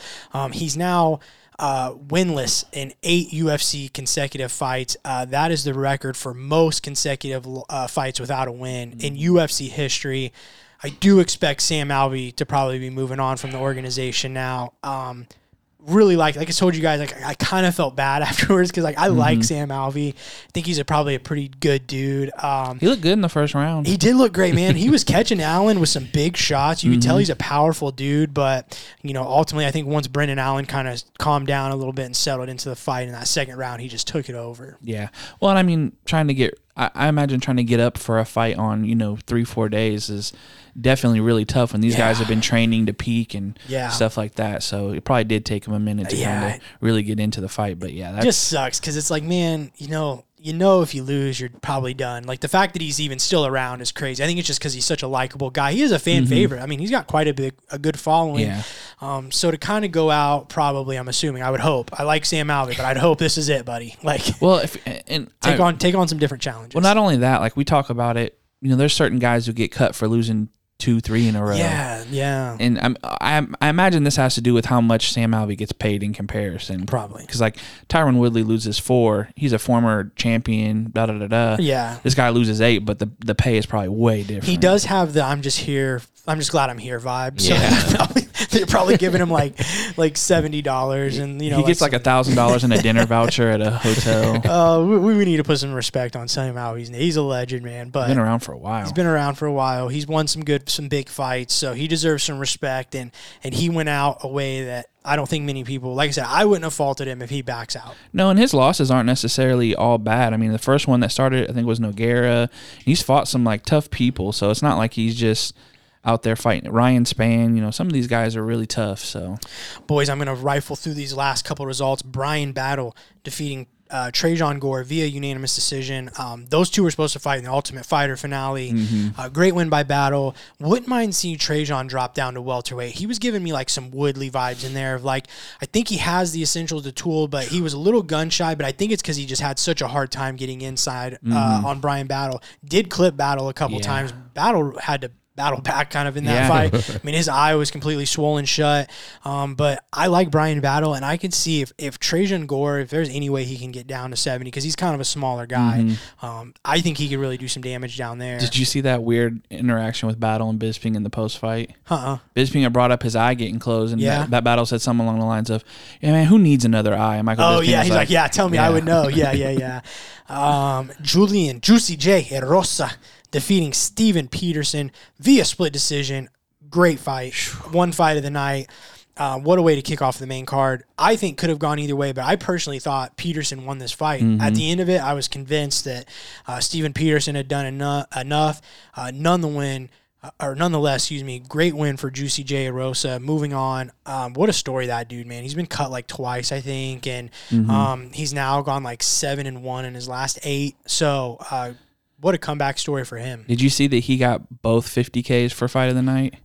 He's now winless in 8 UFC consecutive fights. That is the record for most consecutive fights without a win in UFC history. I do expect Sam Alvey to probably be moving on from the organization now. Really like I told you guys, like I kind of felt bad afterwards because like I like Sam Alvey. I think he's probably a pretty good dude. He looked good in the first round. He did look great, man. He was catching Allen with some big shots. You can tell he's a powerful dude, but you know, ultimately I think once Brendan Allen kind of calmed down a little bit and settled into the fight in that second round, he just took it over. Yeah. Well, and I mean, I imagine trying to get up for a fight on, you know, 3-4 days is definitely really tough when these guys have been training to peak and stuff like that. So it probably did take him a minute to kind of really get into the fight. But yeah, that just sucks because it's like, man, you know, if you lose, you're probably done. Like, the fact that he's even still around is crazy. I think it's just because he's such a likable guy. He is a fan favorite. I mean, he's got quite a good following. Yeah. So to kind of go out, probably, I'm assuming, I would hope. I like Sam Alvey, but I'd hope this is it, buddy. Like, well, take on some different challenges. Well, not only that, like we talk about it. You know, there's certain guys who get cut for losing 2-3 in a row. Yeah, yeah. And I imagine this has to do with how much Sam Alvey gets paid in comparison. Probably. Because, like, Tyron Woodley loses 4. He's a former champion, da-da-da-da. Yeah. This guy loses 8, but the pay is probably way different. He does have the I'm just glad I'm here vibe. Yeah. So they're probably giving him, like $70. And, you know, he gets, like $1,000 and a dinner voucher at a hotel. We need to put some respect on Sam Alvey. He's a legend, man. But been around for a while. He's won some big fights, so he deserves some respect, and he went out a way that I don't think many people, like I said, I wouldn't have faulted him if he backs out. No, and his losses aren't necessarily all bad. I mean, the first one that started, I think, was Nogueira. He's fought some, like, tough people, so it's not like he's just out there fighting. Ryan Spann, you know, some of these guys are really tough, so. Boys, I'm going to rifle through these last couple results. Brian Battle defeating Trajan Gore via unanimous decision. Those two were supposed to fight in the Ultimate Fighter finale. Great win by Battle. Wouldn't mind seeing Trajan drop down to welterweight. He was giving me like some Woodley vibes in there of like, I think he has the essentials to tool, but he was a little gun shy, but I think it's because he just had such a hard time getting inside on Brian Battle. Did clip Battle a couple times. Battle had to battle back kind of in that fight. I mean, his eye was completely swollen shut. But I like Brian Battle, and I can see if Trajan Gore, if there's any way he can get down to 70, because he's kind of a smaller guy, I think he could really do some damage down there. Did you see that weird interaction with Battle and Bisping in the post-fight? Bisping had brought up his eye getting closed, and that Battle said something along the lines of, yeah, man, who needs another eye? And Michael Bisping was he's like, yeah, tell me, I would know. Julian Juicy J Rosa defeating Steven Peterson via split decision. Great fight. One fight of the night. What a way to kick off the main card. I think could have gone either way, but I personally thought Peterson won this fight. At the end of it, I was convinced that Steven Peterson had done enough. Nonetheless, great win for Juicy J Rosa. Moving on, what a story that dude, man. He's been cut like twice, I think, and he's now gone like 7-1 in his last 8. So, what a comeback story for him. Did you see that he got both 50Ks for fight of the night?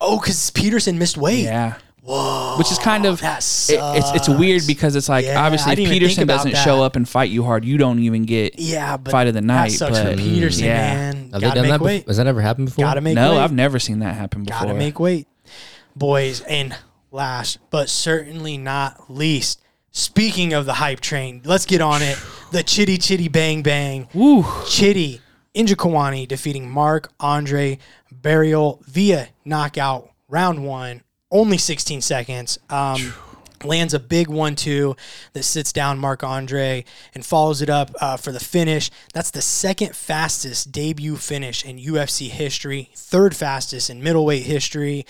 Oh, because Peterson missed weight. Yeah. Whoa. Which is kind of, it's weird because it's like, obviously, if Peterson doesn't show up and fight you hard, you don't even get fight of the night. That sucks for Peterson, man. Have they done that? Has that ever happened before? Gotta make weight. No, I've never seen that happen before. Gotta make weight. Boys, and last, but certainly not least, speaking of the hype train, let's get on it. The Chitty Chitty Bang Bang. Woo. Chitty Njikawani defeating Marc-Andre Barrial via knockout round 1. Only 16 seconds. Lands a big 1-2 that sits down Marc-Andre and follows it up for the finish. That's the second fastest debut finish in UFC history. Third fastest in middleweight history.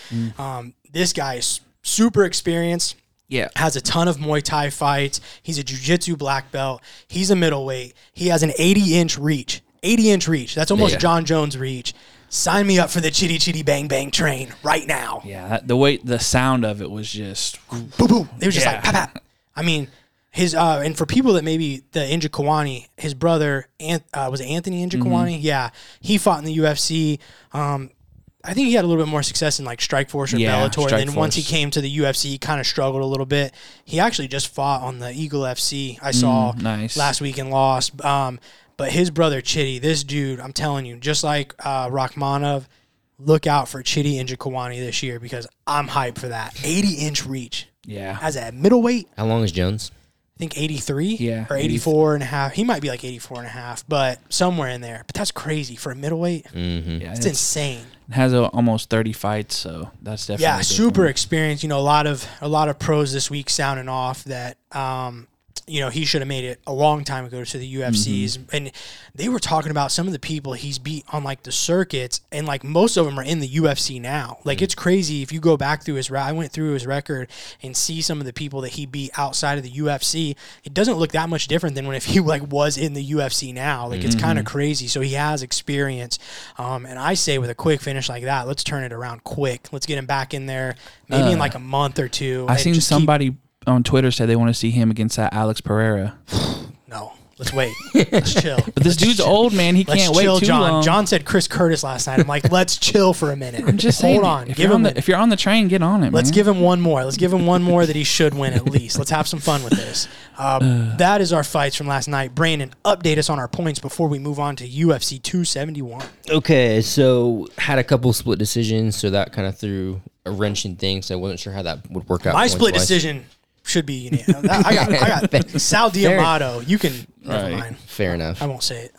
This guy is super experienced. Yeah. Has a ton of Muay Thai fights. He's a jiu-jitsu black belt. He's a middleweight. He has an 80-inch reach. That's almost John Jones' reach. Sign me up for the Chitty Chitty Bang Bang train right now. Yeah, the sound of it was just... Boo boo. It was just like, pop, pop. I mean... His and for people that maybe the Njokuani, his brother, was it Anthony Njokuani? Yeah. He fought in the UFC. I think he had a little bit more success in like Strikeforce or Bellator. And then once he came to the UFC, he kind of struggled a little bit. He actually just fought on the Eagle FC I saw last week and lost. But his brother Chitty, this dude, I'm telling you, just like Rakhmonov, look out for Chitty Njikawani this year because I'm hyped for that. 80-inch reach. Yeah. As a middleweight. How long is Jones? I think 83 or 84 and a half. He might be like 84 and a half, but somewhere in there. But that's crazy for a middleweight. Yeah, it's insane. It has almost 30 fights, so that's definitely super experienced. You know, a lot of pros this week sounding off that you know, he should have made it a long time ago to the UFCs. And they were talking about some of the people he's beat on, like, the circuits, and, like, most of them are in the UFC now. Like, it's crazy if you go back through his I went through his record and see some of the people that he beat outside of the UFC. It doesn't look that much different than when if he, like, was in the UFC now. Like, it's kind of crazy. So he has experience. And I say with a quick finish like that, let's turn it around quick. Let's get him back in there maybe in, like, a month or two. I seen somebody on Twitter said they want to see him against that Alex Pereira. No, let's wait. Let's chill. But this dude's old, man. He can't wait too long. John said Chris Curtis last night. I'm like, let's chill for a minute. I'm just saying, hold on. If you're on the train, get on it, man. Let's give him one more. Let's give him one more that he should win at least. Let's have some fun with this. That is our fights from last night. Brandon, update us on our points before we move on to UFC 271. Okay, so had a couple split decisions, so that kind of threw a wrench in things. I wasn't sure how that would work out. My split decision... should be, you know, I got Sal D'Amato. You can, never mind. Fair enough. I won't say it.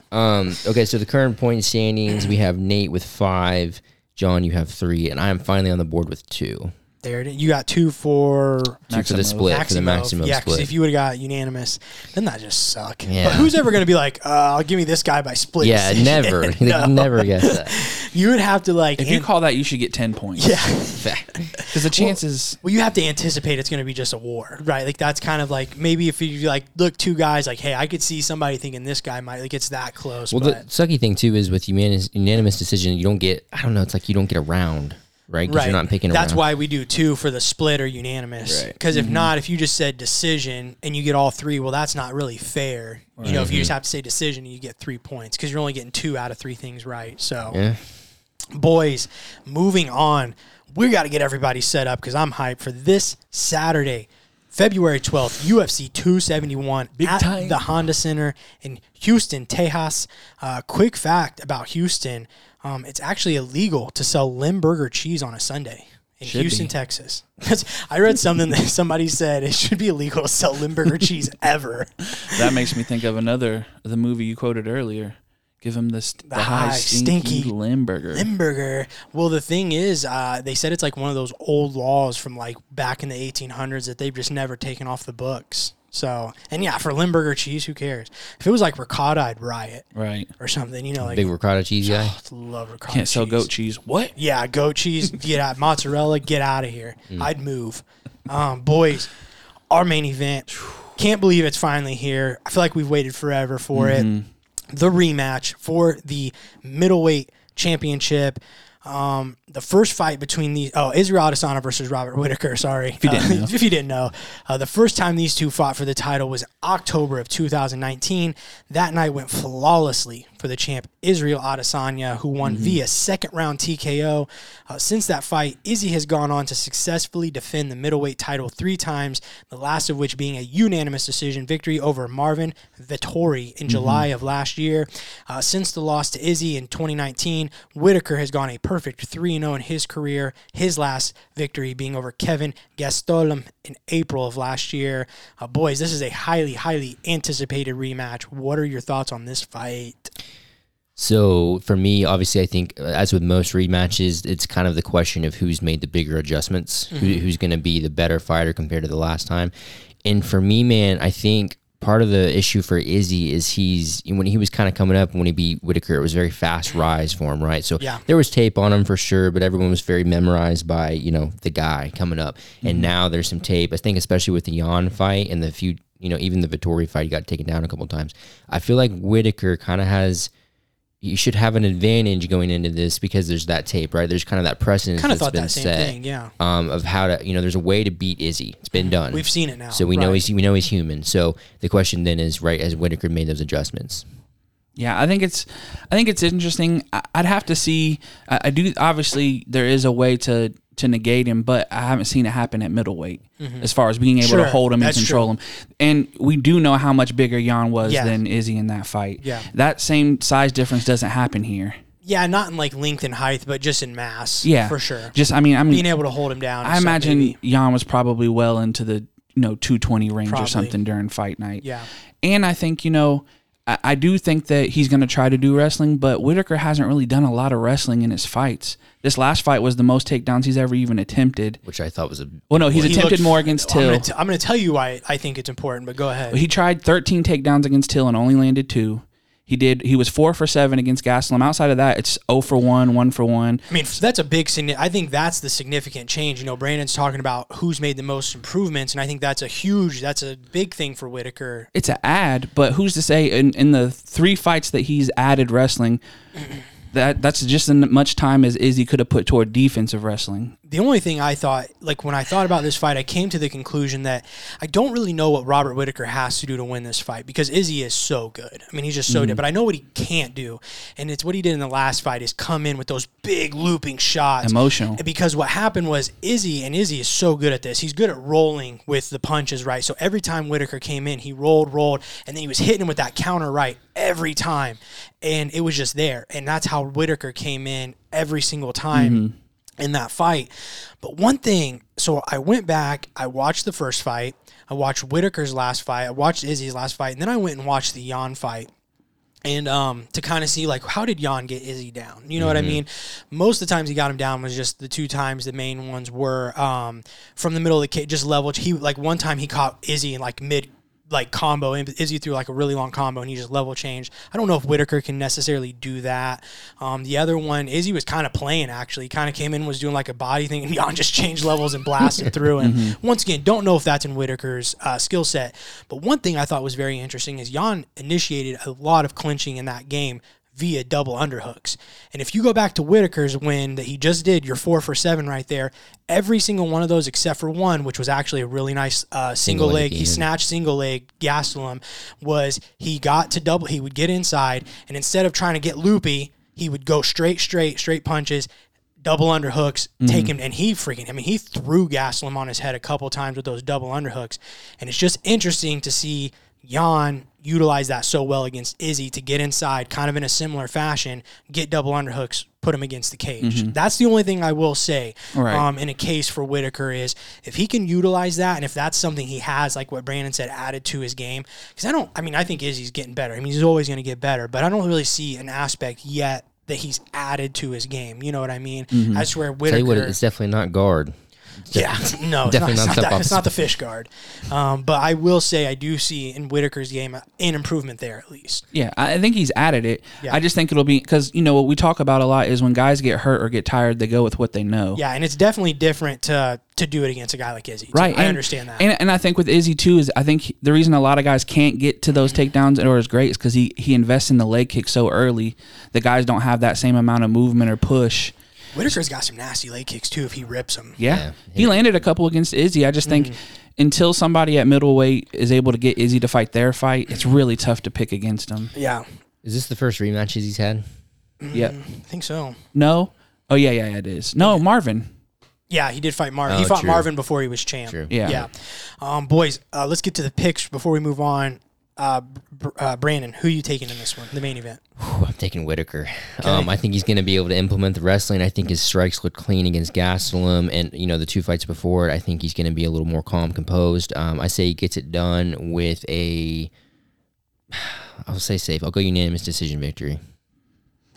Okay, so the current point standings, we have Nate with 5, John, you have 3, and I am finally on the board with 2. There it is. You got 2 for... Maximo. For the split, Maximo. For the maximum split. Yeah, because if you would have got unanimous, then that just suck. Yeah. But who's ever going to be like, I'll give me this guy by split? Yeah, never. No. Never guess that. You would have to like... If you call that, you should get 10 points. Yeah. Because the chances... Well, you have to anticipate it's going to be just a war, right? Like, that's kind of like, maybe if you like, look, 2 guys, like, hey, I could see somebody thinking this guy might, like, it's that close. Well, the sucky thing, too, is with unanimous decision, you don't get, I don't know, it's like you don't get a round. Right, because you're not picking around. That's why we do 2 for the split or unanimous. Because if not, if you just said decision and you get all 3, well, that's not really fair. Right. You know, if you just have to say decision, you get 3 points because you're only getting 2 out of 3 things right. So, boys, moving on, we got to get everybody set up because I'm hyped for this Saturday. February 12th, UFC 271 at the Honda Center in Houston, Texas. Quick fact about Houston, it's actually illegal to sell Limburger cheese on a Sunday in Houston, Texas. I read something that somebody said it should be illegal to sell Limburger cheese ever. That makes me think of the movie you quoted earlier. Give him the high stinky Limburger. Well, the thing is, they said it's like one of those old laws from like back in the 1800s that they've just never taken off the books. So, and yeah, for Limburger cheese, who cares? If it was like ricotta, I'd riot. Right. Or something, you know. Like, big ricotta cheese guy? Oh, love ricotta cheese. Can't sell goat cheese. What? Yeah, goat cheese. Get out. Mozzarella, get out of here. I'd move. Boys, our main event. Can't believe it's finally here. I feel like we've waited forever for it. The rematch for the middleweight championship. The first fight between Israel Adesanya versus Robert Whittaker. Sorry. If you didn't know. The first time these two fought for the title was October of 2019. That night went flawlessly for the champ, Israel Adesanya, who won via second-round TKO. Since that fight, Izzy has gone on to successfully defend the middleweight title three times, the last of which being a unanimous decision victory over Marvin Vettori in July of last year. Since the loss to Izzy in 2019, Whittaker has gone a perfect 3-0 in his career, his last victory being over Kelvin Gastelum in April of last year. Boys, this is a highly, highly anticipated rematch. What are your thoughts on this fight? So, for me, obviously, I think, as with most rematches, it's kind of the question of who's made the bigger adjustments, who's going to be the better fighter compared to the last time. And for me, man, I think part of the issue for Izzy is when he was kind of coming up, when he beat Whittaker, it was a very fast rise for him, right? So there was tape on him for sure, but everyone was very memorized by, the guy coming up. And now there's some tape, I think, especially with the Jan fight and the few, even the Vettori fight, he got taken down a couple of times. I feel like Whittaker kind of you should have an advantage going into this because there's that tape, right? There's kind of that precedent that's been set. Kind of thought that same thing, yeah. Of how to, there's a way to beat Izzy. It's been done. We've seen it now. So we know he's human. So the question then is, right, has Whittaker made those adjustments? Yeah, I think it's interesting. I'd have to see. I do. Obviously, there is a way to negate him, but I haven't seen it happen at middleweight as far as being able to hold him and control him. And we do know how much bigger Jan was than Izzy in that fight. Yeah. That same size difference doesn't happen here. Yeah, not in like length and height, but just in mass. Yeah. For sure. Just, I mean, being able to hold him down. I imagine Jan was probably well into the, 220 range or something during fight night. Yeah. And I think, I do think that he's going to try to do wrestling, but Whittaker hasn't really done a lot of wrestling in his fights. This last fight was the most takedowns he's ever even attempted. Which I thought was he attempted more against Till. I'm going to tell you why I think it's important, but go ahead. He tried 13 takedowns against Till and only landed 2. He was 4-for-7 against Gastelum. Outside of that, it's 0-for-1, 1-for-1. I mean, that's a big – I think that's the significant change. Brandon's talking about who's made the most improvements, and I think that's a big thing for Whittaker. It's an add, but who's to say in the 3 fights that he's added wrestling, that's just as much time as Izzy could have put toward defensive wrestling. The only thing I thought, when I thought about this fight, I came to the conclusion that I don't really know what Robert Whittaker has to do to win this fight because Izzy is so good. I mean, he's just so good, but I know what he can't do, and it's what he did in the last fight is come in with those big looping shots. Emotional. Because what happened was Izzy is so good at this. He's good at rolling with the punches, right? So every time Whittaker came in, he rolled, and then he was hitting him with that counter right every time, and it was just there, and that's how Whittaker came in every single time. In that fight. But one thing, so I went back, I watched the first fight, I watched Whittaker's last fight, I watched Izzy's last fight, and then I went and watched the Jan fight. And to kind of see, how did Jan get Izzy down? You know what I mean? Most of the times he got him down was just the 2 times the main ones were from the middle of the cage, just level. He, one time he caught Izzy in, mid combo, and Izzy threw a really long combo and he just level changed. I don't know if Whittaker can necessarily do that. The other one, Izzy was kind of playing actually. He kind of came in, was doing a body thing, and Jan just changed levels and blasted through. And once again, don't know if that's in Whittaker's skill set. But one thing I thought was very interesting is Jan initiated a lot of clinching in that game via double underhooks. And if you go back to Whittaker's win that he just did, your 4-for-7 right there, every single one of those except for one, which was actually a really nice single leg, he snatched single leg Gastelum, was he got to double, he would get inside, and instead of trying to get loopy, he would go straight punches, double underhooks, take him, and he freaking, I mean, he threw Gastelum on his head a couple times with those double underhooks, and it's just interesting to see Jan utilize that so well against Izzy to get inside, kind of in a similar fashion, get double underhooks, put him against the cage. Mm-hmm. That's the only thing I will say in a case for Whittaker is if he can utilize that, and if that's something he has, like what Brandon said, added to his game. Because I think Izzy's getting better. I mean, he's always going to get better, but I don't really see an aspect yet that he's added to his game. You know what I mean? Mm-hmm. I swear, Whittaker... it's definitely not guard. It's not the fish guard. But I will say I do see in Whittaker's game an improvement there at least. Yeah, I think he's added it. Yeah. I just think it'll be because, you know, what we talk about a lot is when guys get hurt or get tired, they go with what they know. Yeah, and it's definitely different to do it against a guy like Izzy. Too. Right. I understand that. And I think with Izzy, too, is I think the reason a lot of guys can't get to those takedowns or as great is because he invests in the leg kick so early that guys don't have that same amount of movement or push. Whittaker's got some nasty leg kicks, too, if he rips them. Yeah. He landed a couple against Izzy. I just think until somebody at middleweight is able to get Izzy to fight their fight, it's really tough to pick against him. Yeah. Is this the first rematch Izzy's had? Yeah. I think so. No? Oh, yeah, it is. No, Marvin. Yeah, he did fight Marvin. Oh, he fought Marvin before he was champ. True. Yeah. Boys, let's get to the picks before we move on. Brandon, who are you taking in this one, the main event? I'm taking Whittaker. Okay. I think he's going to be able to implement the wrestling. I think his strikes look clean against Gastelum, and you know the two fights before it. I think he's going to be a little more calm, composed. I say he gets it done with I'll say safe. I'll go unanimous decision victory.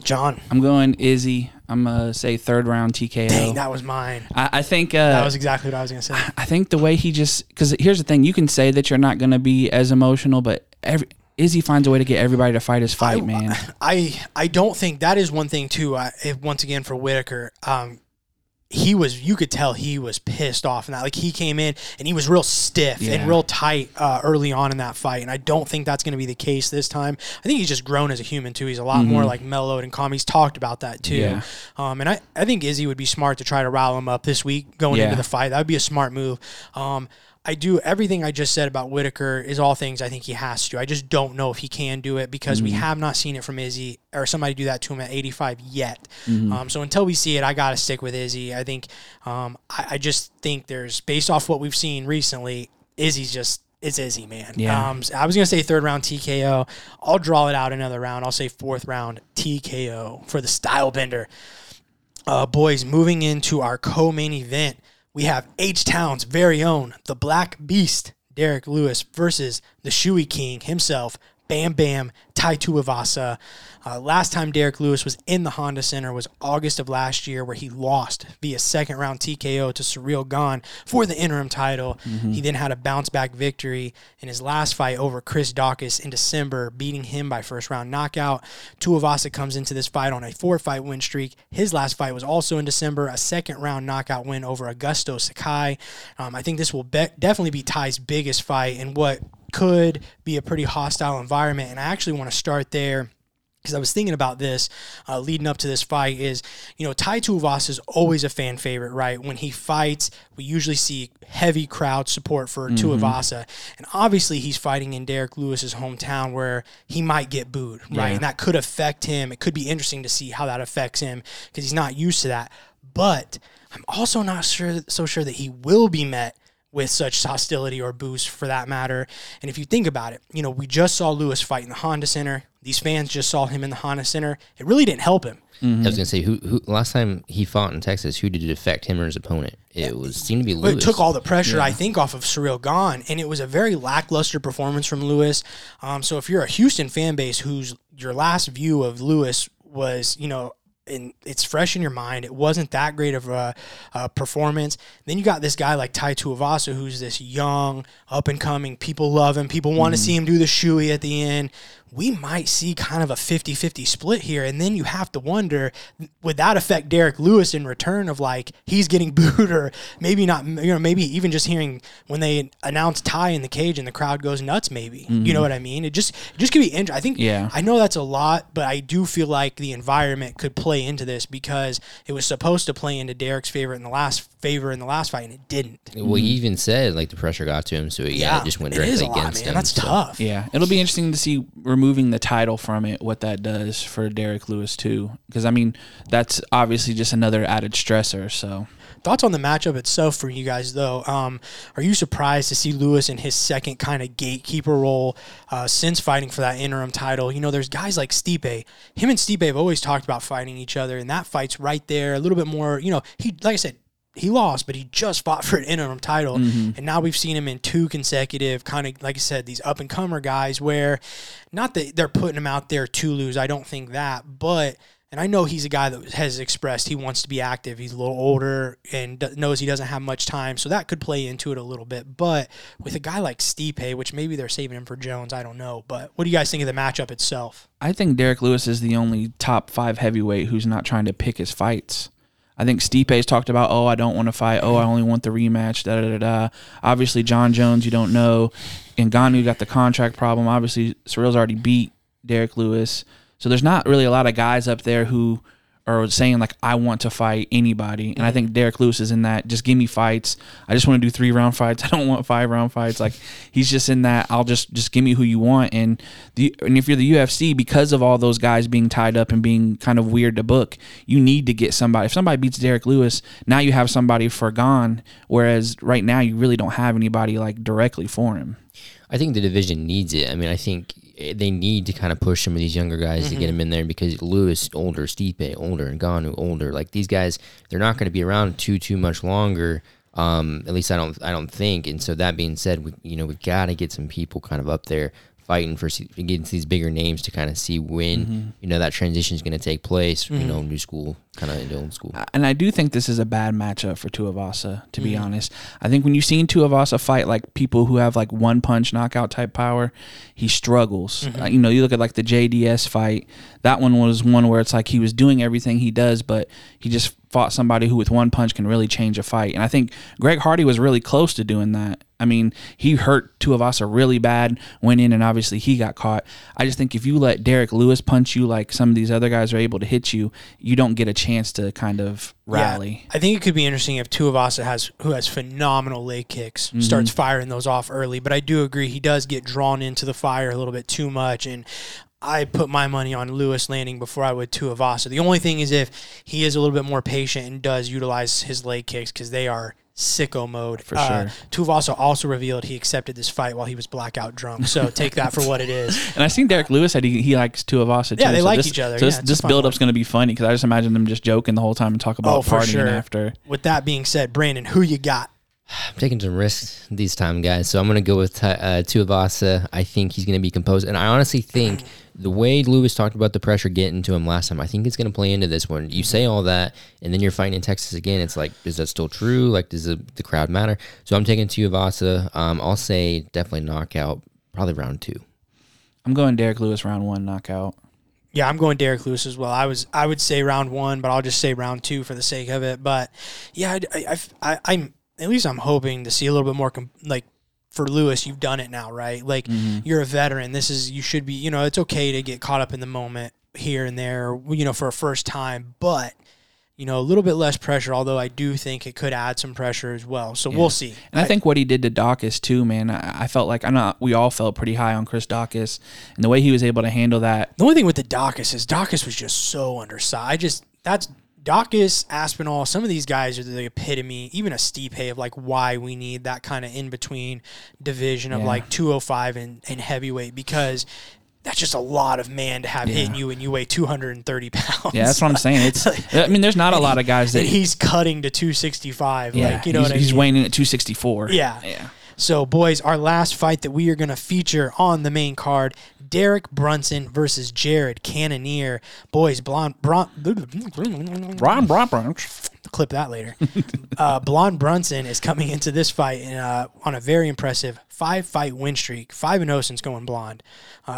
John, I'm going Izzy. I'm gonna say third round TKO. Dang, that was mine. I think that was exactly what I was gonna say. I think the way he just because here's the thing: you can say that you're not gonna be as emotional, but Izzy finds a way to get everybody to fight his fight, man. I don't think that is one thing too. Once again for Whittaker, you could tell he was pissed off in that. Like he came in and he was real stiff and real tight early on in that fight. And I don't think that's going to be the case this time. I think he's just grown as a human too. He's a lot more like mellowed and calm. He's talked about that too. Yeah. And I think Izzy would be smart to try to rile him up this week going into the fight. That would be a smart move. I do everything I just said about Whittaker is all things I think he has to. I just don't know if he can do it because we have not seen it from Izzy or somebody do that to him at 85 yet. So until we see it, I got to stick with Izzy. I think I just think there's, based off what we've seen recently, it's Izzy, man. Yeah. I was going to say third round TKO. I'll draw it out another round. I'll say fourth round TKO for the style bender. Boys, moving into our co-main event. We have H-Town's very own, the Black Beast, Derek Lewis, versus the Shoey King himself, Bam Bam, Tai Tuivasa. Last time Derek Lewis was in the Honda Center was August of last year, where he lost via second-round TKO to Surreal Gone for the interim title. He then had a bounce-back victory in his last fight over Chris Daukaus in December, beating him by first-round knockout. Tuivasa comes into this fight on a four-fight win streak. His last fight was also in December, a second-round knockout win over Augusto Sakai. I think this will definitely be Ty's biggest fight in what could be a pretty hostile environment. And I actually want to start there because I was thinking about this leading up to this fight is, you know, Tai Tuivasa is always a fan favorite, right? When he fights, we usually see heavy crowd support for Tuivasa. And obviously he's fighting in Derek Lewis's hometown where he might get booed, right? And that could affect him. It could be interesting to see how that affects him because he's not used to that. But I'm also not so sure that he will be met with such hostility or boost for that matter. And if you think about it, you know, we just saw Lewis fight in the Honda Center. These fans just saw him in the Honda Center. It really didn't help him. I was going to say, who last time he fought in Texas, who did it affect, him or his opponent? It seemed to be Lewis. It took all the pressure, I think, off of Surreal Gone, and it was a very lackluster performance from Lewis. So if you're a Houston fan base whose your last view of Lewis was, you know, and it's fresh in your mind, it wasn't that great of a performance. Then you got this guy like Tai Tuivasa, who's this young, up-and-coming, people love him, people want to see him do the shoey at the end. We might see kind of a 50-50 split here, and then you have to wonder, would that affect Derek Lewis in return of, like, he's getting booed or maybe not, you know, maybe even just hearing when they announce Tai in the cage and the crowd goes nuts maybe. You know what I mean? It just could be interesting. I think, I know that's a lot, but I do feel like the environment could play into this because it was supposed to play into Derek's favorite in the last favor in the last fight, and it didn't. Well, he even said, like, the pressure got to him, so he just went directly against him. That's tough. Yeah, it'll be interesting to see removing the title from it, what that does for Derek Lewis, too. Because, I mean, that's obviously just another added stressor, so... Thoughts on the matchup itself for you guys, though. Are you surprised to see Lewis in his second kind of gatekeeper role since fighting for that interim title? You know, there's guys like Stipe. Him and Stipe have always talked about fighting each other, and that fight's right there, a little bit more, you know, he, like I said, he lost, but he just fought for an interim title. Mm-hmm. And now we've seen him in two consecutive kind of, like I said, these up-and-comer guys where not that they're putting him out there to lose. I don't think that, but... And I know he's a guy that has expressed he wants to be active. He's a little older and knows he doesn't have much time, so that could play into it a little bit. But with a guy like Stipe, which maybe they're saving him for Jones, I don't know. But what do you guys think of the matchup itself? I think Derek Lewis is the only top five heavyweight who's not trying to pick his fights. I think Stipe's talked about, oh, I don't want to fight. Oh, I only want the rematch, da-da-da-da. Obviously, John Jones, you don't know. Ngannou got the contract problem. Obviously, Ciril's already beat Derek Lewis. So there's not really a lot of guys up there who are saying, like, I want to fight anybody. And I think Derek Lewis is in that, just give me fights. I just want to do 3-round fights. I don't want 5-round fights. Like, he's just in that, I'll just give me who you want. And if you're the UFC, because of all those guys being tied up and being kind of weird to book, you need to get somebody. If somebody beats Derek Lewis, now you have somebody for gone, whereas right now you really don't have anybody, like, directly for him. I think the division needs it. I mean, I think they need to kind of push some of these younger guys to get them in there because Lewis, older, Stipe, older, Ngannou, older. Like, these guys, they're not going to be around too much longer. At least I don't think. And so that being said, we got to get some people kind of up there fighting for against these bigger names to kind of see when that transition is going to take place. You know, new school kind of into old school. And I do think this is a bad matchup for Tuivasa, to be honest. I think when you've seen Tuivasa fight like people who have like one punch knockout type power, he struggles. You know, you look at like the JDS fight. That one was one where it's like he was doing everything he does, but he just fought somebody who with one punch can really change a fight. And I think Greg Hardy was really close to doing that. I mean, he hurt Tuivasa really bad, went in, and obviously he got caught. I just think if you let Derek Lewis punch you like some of these other guys are able to hit you, you don't get a chance to kind of rally. Yeah, I think it could be interesting if Tuivasa, who has phenomenal leg kicks, starts firing those off early. But I do agree he does get drawn into the fire a little bit too much, and I put my money on Lewis landing before I would Tuivasa. The only thing is if he is a little bit more patient and does utilize his leg kicks because they are sicko mode. For sure. Tuivasa also revealed he accepted this fight while he was blackout drunk. So take that for what it is. And I seen Derek Lewis said he likes Tuivasa too. Yeah, they like each other. So this build-up's going to be funny because I just imagine them just joking the whole time and talk about partying after. With that being said, Brandon, who you got? I'm taking some risks these time, guys. So I'm going to go with Tuivasa. I think he's going to be composed. And I honestly think the way Lewis talked about the pressure getting to him last time, I think it's going to play into this one. You say all that, and then you're fighting in Texas again. It's like, is that still true? Like, does the crowd matter? So I'm taking Tuivasa. I'll say definitely knockout, probably round two. I'm going Derek Lewis, round one, knockout. Yeah, I'm going Derek Lewis as well. I would say round one, but I'll just say round two for the sake of it. But, yeah, I'm... At least I'm hoping to see a little bit more, like, for Lewis, you've done it now, right? Like, you're a veteran. This is, you should be, you know, it's okay to get caught up in the moment here and there, you know, for a first time, but, you know, a little bit less pressure, although I do think it could add some pressure as well. So we'll see. And I think what he did to Daukaus, too, man, I felt like we all felt pretty high on Chris Daukaus and the way he was able to handle that. The only thing with the Daukaus is Daukaus was just so undersized. Daukaus, Aspinall, some of these guys are the epitome, even a Stipe, of like why we need that kind of in-between division of like 205 and heavyweight, because that's just a lot of man to have hitting you, and you weigh 230 pounds. Yeah, that's what I'm saying. It's I mean, there's not a lot of guys that... he's cutting to 265. Yeah, like, you know what I mean? He's weighing in at 264. Yeah. So, boys, our last fight that we are going to feature on the main card, Derek Brunson versus Jared Cannonier. Boys, Blonde clip that later. Blonde Brunson is coming into this fight on a very impressive 5-fight win streak, 5-0 since going blonde.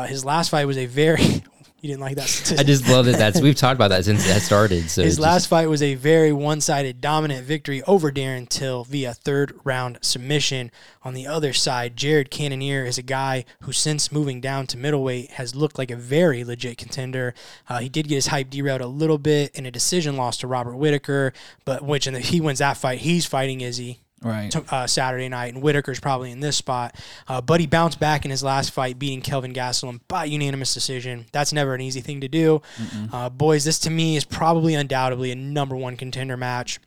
His last fight was a very... He didn't like that statistic. I just love that. We've talked about that since that started. So his last fight was a very one-sided, dominant victory over Darren Till via third-round submission. On the other side, Jared Cannonier is a guy who, since moving down to middleweight, has looked like a very legit contender. He did get his hype derailed a little bit in a decision loss to Robert Whittaker, but he wins that fight. He's fighting Izzy. Right. Saturday night, and Whittaker's probably in this spot. But he bounced back in his last fight, beating Kelvin Gastelum by unanimous decision. That's never an easy thing to do. Boys, this to me is probably undoubtedly a number one contender match.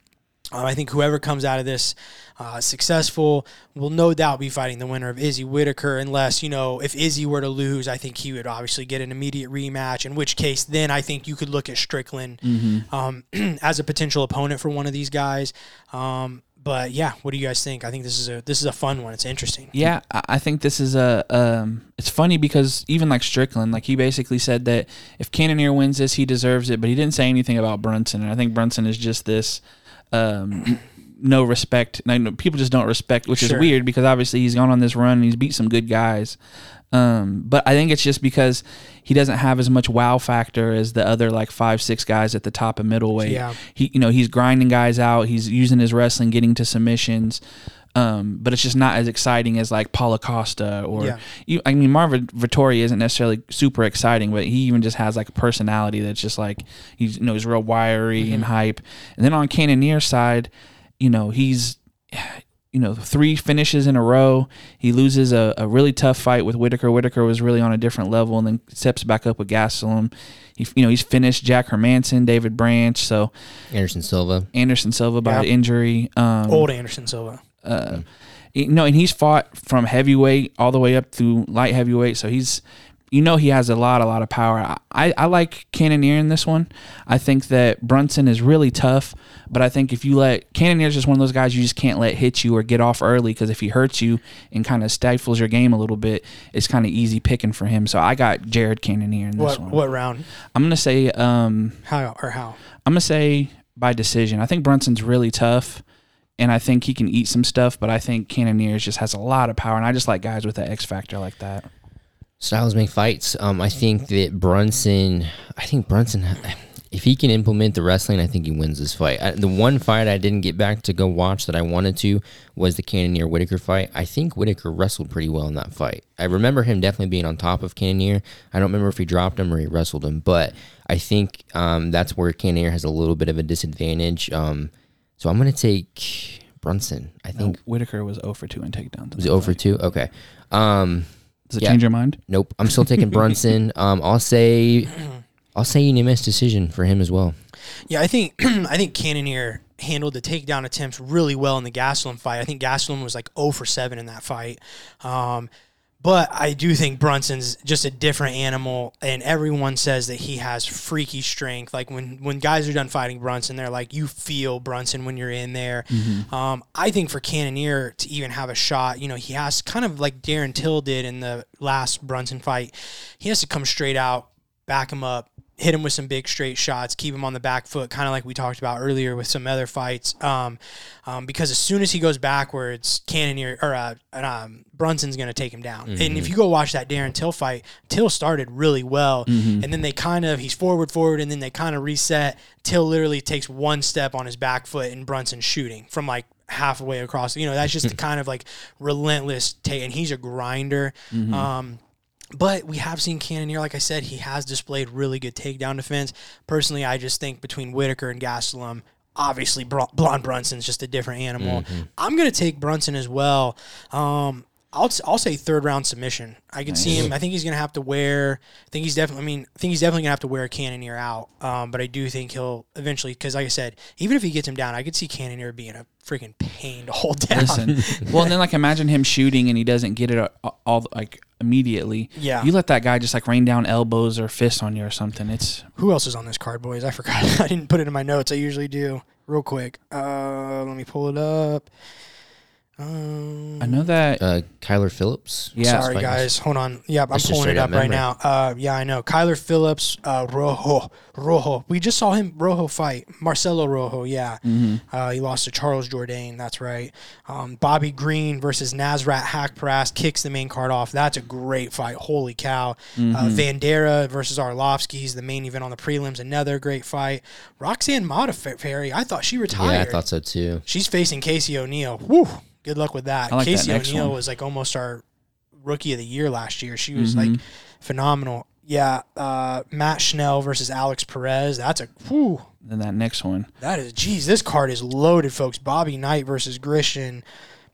I think whoever comes out of this successful will no doubt be fighting the winner of Izzy Whittaker, unless, if Izzy were to lose, I think he would obviously get an immediate rematch, in which case then I think you could look at Strickland as a potential opponent for one of these guys. But yeah, what do you guys think? I think this is a fun one. It's interesting. Yeah, I think this is it's funny because even like Strickland, like he basically said that if Cannonier wins this, he deserves it, but he didn't say anything about Brunson. And I think Brunson is just this no respect. And I know people just don't respect, which is weird because obviously he's gone on this run and he's beat some good guys. But I think it's just because he doesn't have as much wow factor as the other like 5-6 guys at the top of middleweight. Yeah. He he's grinding guys out, he's using his wrestling, getting to submissions. But it's just not as exciting as like Paulo Costa or Marvin Vettori isn't necessarily super exciting, but he even just has like a personality that's just like he's real wiry and hype. And then on Cannonier's side, he's 3 finishes in a row. He loses a really tough fight with Whittaker. Whittaker was really on a different level, and then steps back up with Gastelum. He's finished Jack Hermansson, David Branch, so Anderson Silva by injury. Old Anderson Silva. And he's fought from heavyweight all the way up through light heavyweight, so he's he has a lot of power. I like Cannonier in this one. I think that Brunson is really tough, but I think if you let Cannonier's just one of those guys you just can't let hit you or get off early, because if he hurts you and kind of stifles your game a little bit, it's kind of easy picking for him. So I got Jared Cannonier in this one. What round? I'm gonna say I'm gonna say by decision. I think Brunson's really tough, and I think he can eat some stuff, but I think Cannonier's just has a lot of power, and I just like guys with that X factor like that. Styles make fights. I think that Brunson, if he can implement the wrestling, I think he wins this fight. The one fight I didn't get back to go watch that I wanted to was the Cannonier-Whittaker fight. I think Whittaker wrestled pretty well in that fight. I remember him definitely being on top of Cannonier. I don't remember if he dropped him or he wrestled him, but I think that's where Cannonier has a little bit of a disadvantage. So I'm going to take Brunson, I think. No, Whittaker was 0 for 2 in takedowns. Was it 0 for 2? Okay. Does it change your mind? Nope. I'm still taking Brunson. I'll say unanimous decision for him as well. Yeah, I think Cannonier handled the takedown attempts really well in the Gastelum fight. I think Gastelum was like 0 for 7 in that fight. But I do think Brunson's just a different animal, and everyone says that he has freaky strength. Like when guys are done fighting Brunson, they're like, you feel Brunson when you're in there. I think for Cannonier to even have a shot, he has kind of like Darren Till did in the last Brunson fight. He has to come straight out, back him up, hit him with some big straight shots, keep him on the back foot, kind of like we talked about earlier with some other fights. Because as soon as he goes backwards, Brunson's going to take him down. And if you go watch that Darren Till fight, Till started really well, and then he's forward, and then they kind of reset. Till literally takes one step on his back foot, and Brunson's shooting from like halfway across. That's just the kind of like relentless take, and he's a grinder. But we have seen Cannonier, like I said, he has displayed really good takedown defense. Personally, I just think between Whittaker and Gastelum, obviously Blond Brunson's just a different animal. I'm going to take Brunson as well. I'll say third round submission. I could see him. I think he's going to have to wear. I think he's definitely going to have to wear Cannonier out. But I do think he'll eventually, because like I said, even if he gets him down, I could see Cannonier being a freaking pain to hold down. Listen, well, and then like imagine him shooting and he doesn't get it all like immediately. Yeah, you let that guy just like rain down elbows or fists on you or something. It's who else is on this card, boys? I forgot. I didn't put it in my notes. I usually do. Real quick. Let me pull it up. I know that Kyler Phillips. Yeah, sorry guys, hold on. Yeah, I'm pulling it up right now. Yeah, I know Kyler Phillips. Rojo. We just saw him fight Marcelo Rojo. Yeah, he lost to Charles Jourdain. That's right. Bobby Green versus Nasrat Hakparast kicks the main card off. That's a great fight. Holy cow. Vandera versus Arlovsky's the main event on the prelims. Another great fight. Roxanne Modafferi. I thought she retired. Yeah, I thought so too. She's facing Casey O'Neill. Woo. Good luck with that. Like Casey O'Neill was like almost our rookie of the year last year. She was like phenomenal. Yeah. Matt Schnell versus Alex Perez. That's a whoo. Then that next one. That is, geez, this card is loaded, folks. Bobby Knight versus Grishin.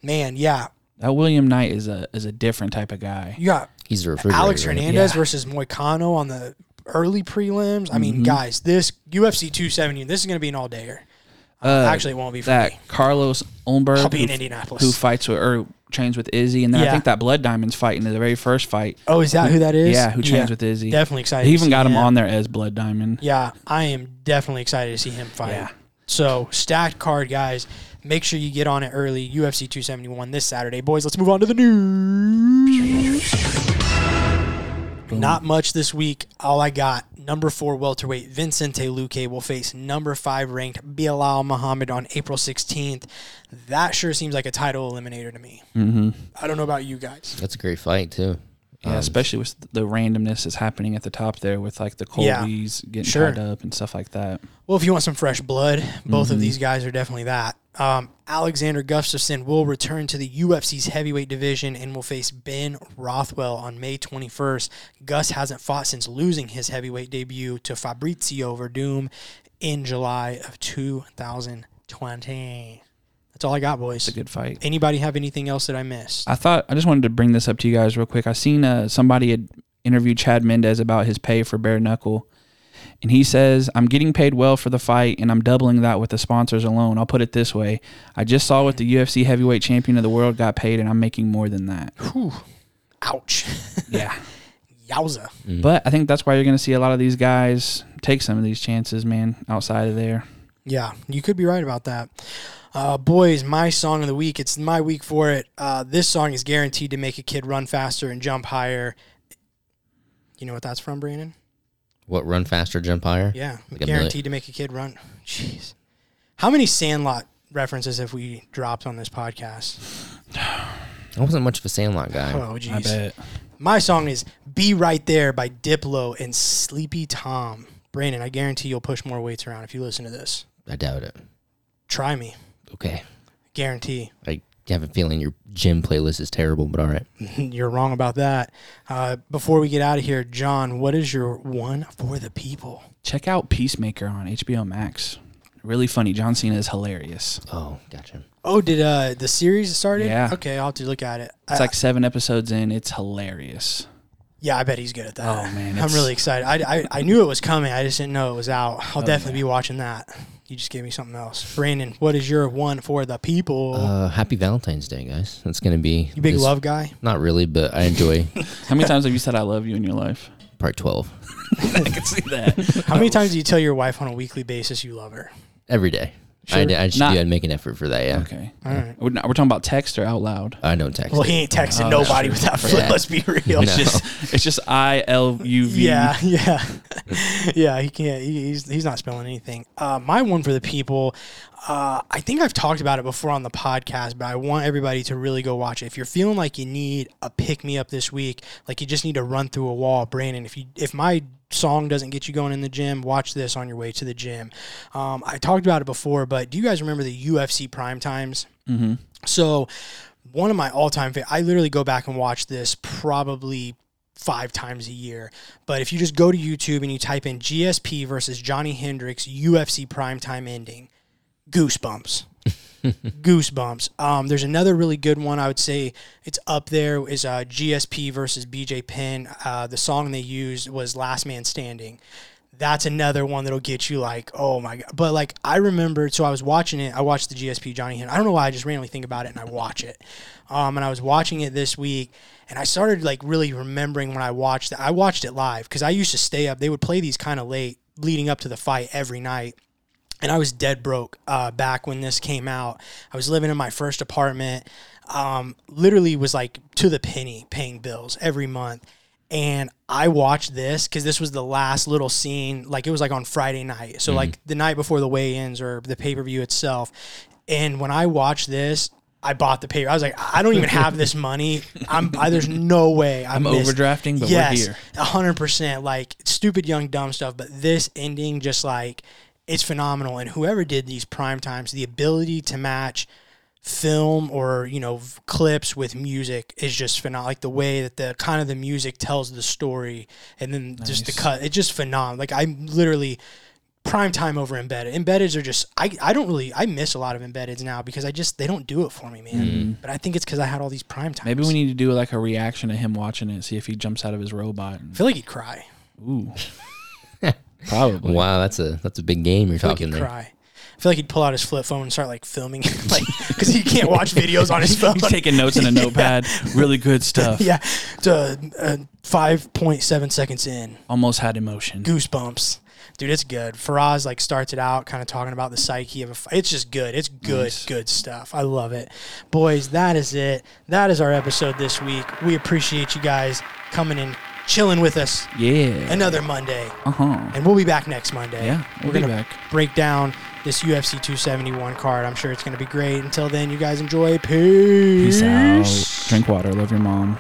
Man, yeah. That William Knight is a different type of guy. Yeah. He's a refrigerator. Alex Hernandez versus Moicano on the early prelims. I mean, guys, this UFC 270, this is going to be an all-dayer. Actually, it won't be for that me. Carlos Ulmberg, I'll be in Indianapolis, who fights with or trains with Izzy, and then I think that Blood Diamond's fighting in the very first fight. Oh, is that who that is? Yeah, who trains with Izzy? Definitely excited. He even got him on there as Blood Diamond. Yeah, I am definitely excited to see him fight. Yeah. So stacked card, guys. Make sure you get on it early. UFC 271 this Saturday, boys. Let's move on to the news. Not much this week. All I got, number 4 welterweight Vincente Luque will face number 5 ranked Bilal Muhammad on April 16th. That sure seems like a title eliminator to me. I don't know about you guys. That's a great fight, too. Yeah, especially with the randomness that's happening at the top there with, like, the Colbys getting tied up and stuff like that. Well, if you want some fresh blood, both of these guys are definitely that. Alexander Gustafsson will return to the UFC's heavyweight division and will face Ben Rothwell on May 21st. Gus hasn't fought since losing his heavyweight debut to Fabrizio Verdum in July of 2020. That's all I got, boys. It's a good fight. Anybody have anything else that I missed? I just wanted to bring this up to you guys real quick. I seen somebody had interviewed Chad Mendez about his pay for bare knuckle, and he says, "I'm getting paid well for the fight, and I'm doubling that with the sponsors alone. I'll put it this way: I just saw what the UFC heavyweight champion of the world got paid, and I'm making more than that." Whew. Ouch. Yeah. Yowza. But I think that's why you're going to see a lot of these guys take some of these chances, man, outside of there. Yeah, you could be right about that. Boys, my song of the week. It's my week for it. This song is guaranteed to make a kid run faster and jump higher. You know what that's from, Brandon? What, run faster, jump higher? Yeah, like guaranteed to make a kid run. Jeez. How many Sandlot references have we dropped on this podcast? I wasn't much of a Sandlot guy. Oh, jeez. I bet. My song is Be Right There by Diplo and Sleepy Tom. Brandon, I guarantee you'll push more weights around if you listen to this. I doubt it. Try me. Okay. Guarantee. I have a feeling your gym playlist is terrible, but all right. You're wrong about that. Before we get out of here, John, what is your one for the people? Check out Peacemaker on HBO Max. Really funny. John Cena is hilarious. Oh, gotcha. Oh, did the series started? Yeah. Okay, I'll have to look at it. It's like 7 episodes in. It's hilarious. Yeah, I bet he's good at that. Oh, man. I'm really excited. I knew it was coming. I just didn't know it was out. I'll definitely be watching that. You just gave me something else. Brandon, what is your one for the people? Happy Valentine's Day, guys. That's going to be... You big love guy? Not really, but I enjoy... How many times have you said I love you in your life? Probably 12. I can see that. How many times do you tell your wife on a weekly basis you love her? Every day. Sure. I'd make an effort for that, yeah. Okay. All right. We're talking about text or out loud? I don't text. Well, he ain't texting nobody with that flip. Let's be real. No. It's just ILUV. Yeah, yeah. Yeah, he can't. He's not spelling anything. My one for the people... I think I've talked about it before on the podcast, but I want everybody to really go watch it. If you're feeling like you need a pick-me-up this week, like you just need to run through a wall, Brandon, if my song doesn't get you going in the gym, watch this on your way to the gym. I talked about it before, but do you guys remember the UFC prime times? So one of my all-time favorites, I literally go back and watch this probably 5 times a year. But if you just go to YouTube and you type in GSP versus Johnny Hendricks UFC primetime ending, goosebumps. Goosebumps. There's another really good one. I would say it's up there is GSP versus BJ Penn. The song they used was Last Man Standing. That's another one that'll get you like, oh my God. But like I remembered, so I was watching it. I watched the GSP Johnny Hendricks. I don't know why, I just randomly think about it and I watch it. And I was watching it this week and I started like really remembering when I watched it. I watched it live because I used to stay up. They would play these kind of late leading up to the fight every night. And I was dead broke back when this came out. I was living in my first apartment. Literally was like to the penny paying bills every month. And I watched this because this was the last little scene. Like, it was like on Friday night. So, like, the night before the weigh-ins or the pay-per-view itself. And when I watched this, I bought the paper. I was like, I don't even have this money. There's no way. I'm overdrafting, but yes, we're here. 100%. Like, stupid, young, dumb stuff. But this ending, just like, it's phenomenal. And whoever did these prime times, the ability to match film or, you know, clips with music is just phenomenal. Like, the way that the kind of the music tells the story, and then just the cut, it's just phenomenal. Like, I'm literally prime time over embedded. Embeds are just, I miss a lot of embeds now because they don't do it for me, man. But I think it's because I had all these prime times. Maybe we need to do like a reaction of him watching it, see if he jumps out of his robot. I feel like he'd cry. Ooh, probably. Wow, that's a big game you're talking there. Cry. I feel like he'd pull out his flip phone and start like filming, like, because he can't watch videos on his phone. He's taking notes in a notepad. Really good stuff. Yeah, to 5.7 seconds in. Almost had emotion. Goosebumps. Dude, it's good. Faraz, like, starts it out kind of talking about the psyche of a fight. It's just good. It's good, nice. Good stuff. I love it. Boys, that is it. That is our episode this week. We appreciate you guys coming in, chilling with us. Yeah. Another Monday. And we'll be back next Monday. Yeah, we're going to break down this UFC 271 card. I'm sure it's going to be great. Until then, you guys enjoy. Peace. Peace out. Drink water. Love your mom.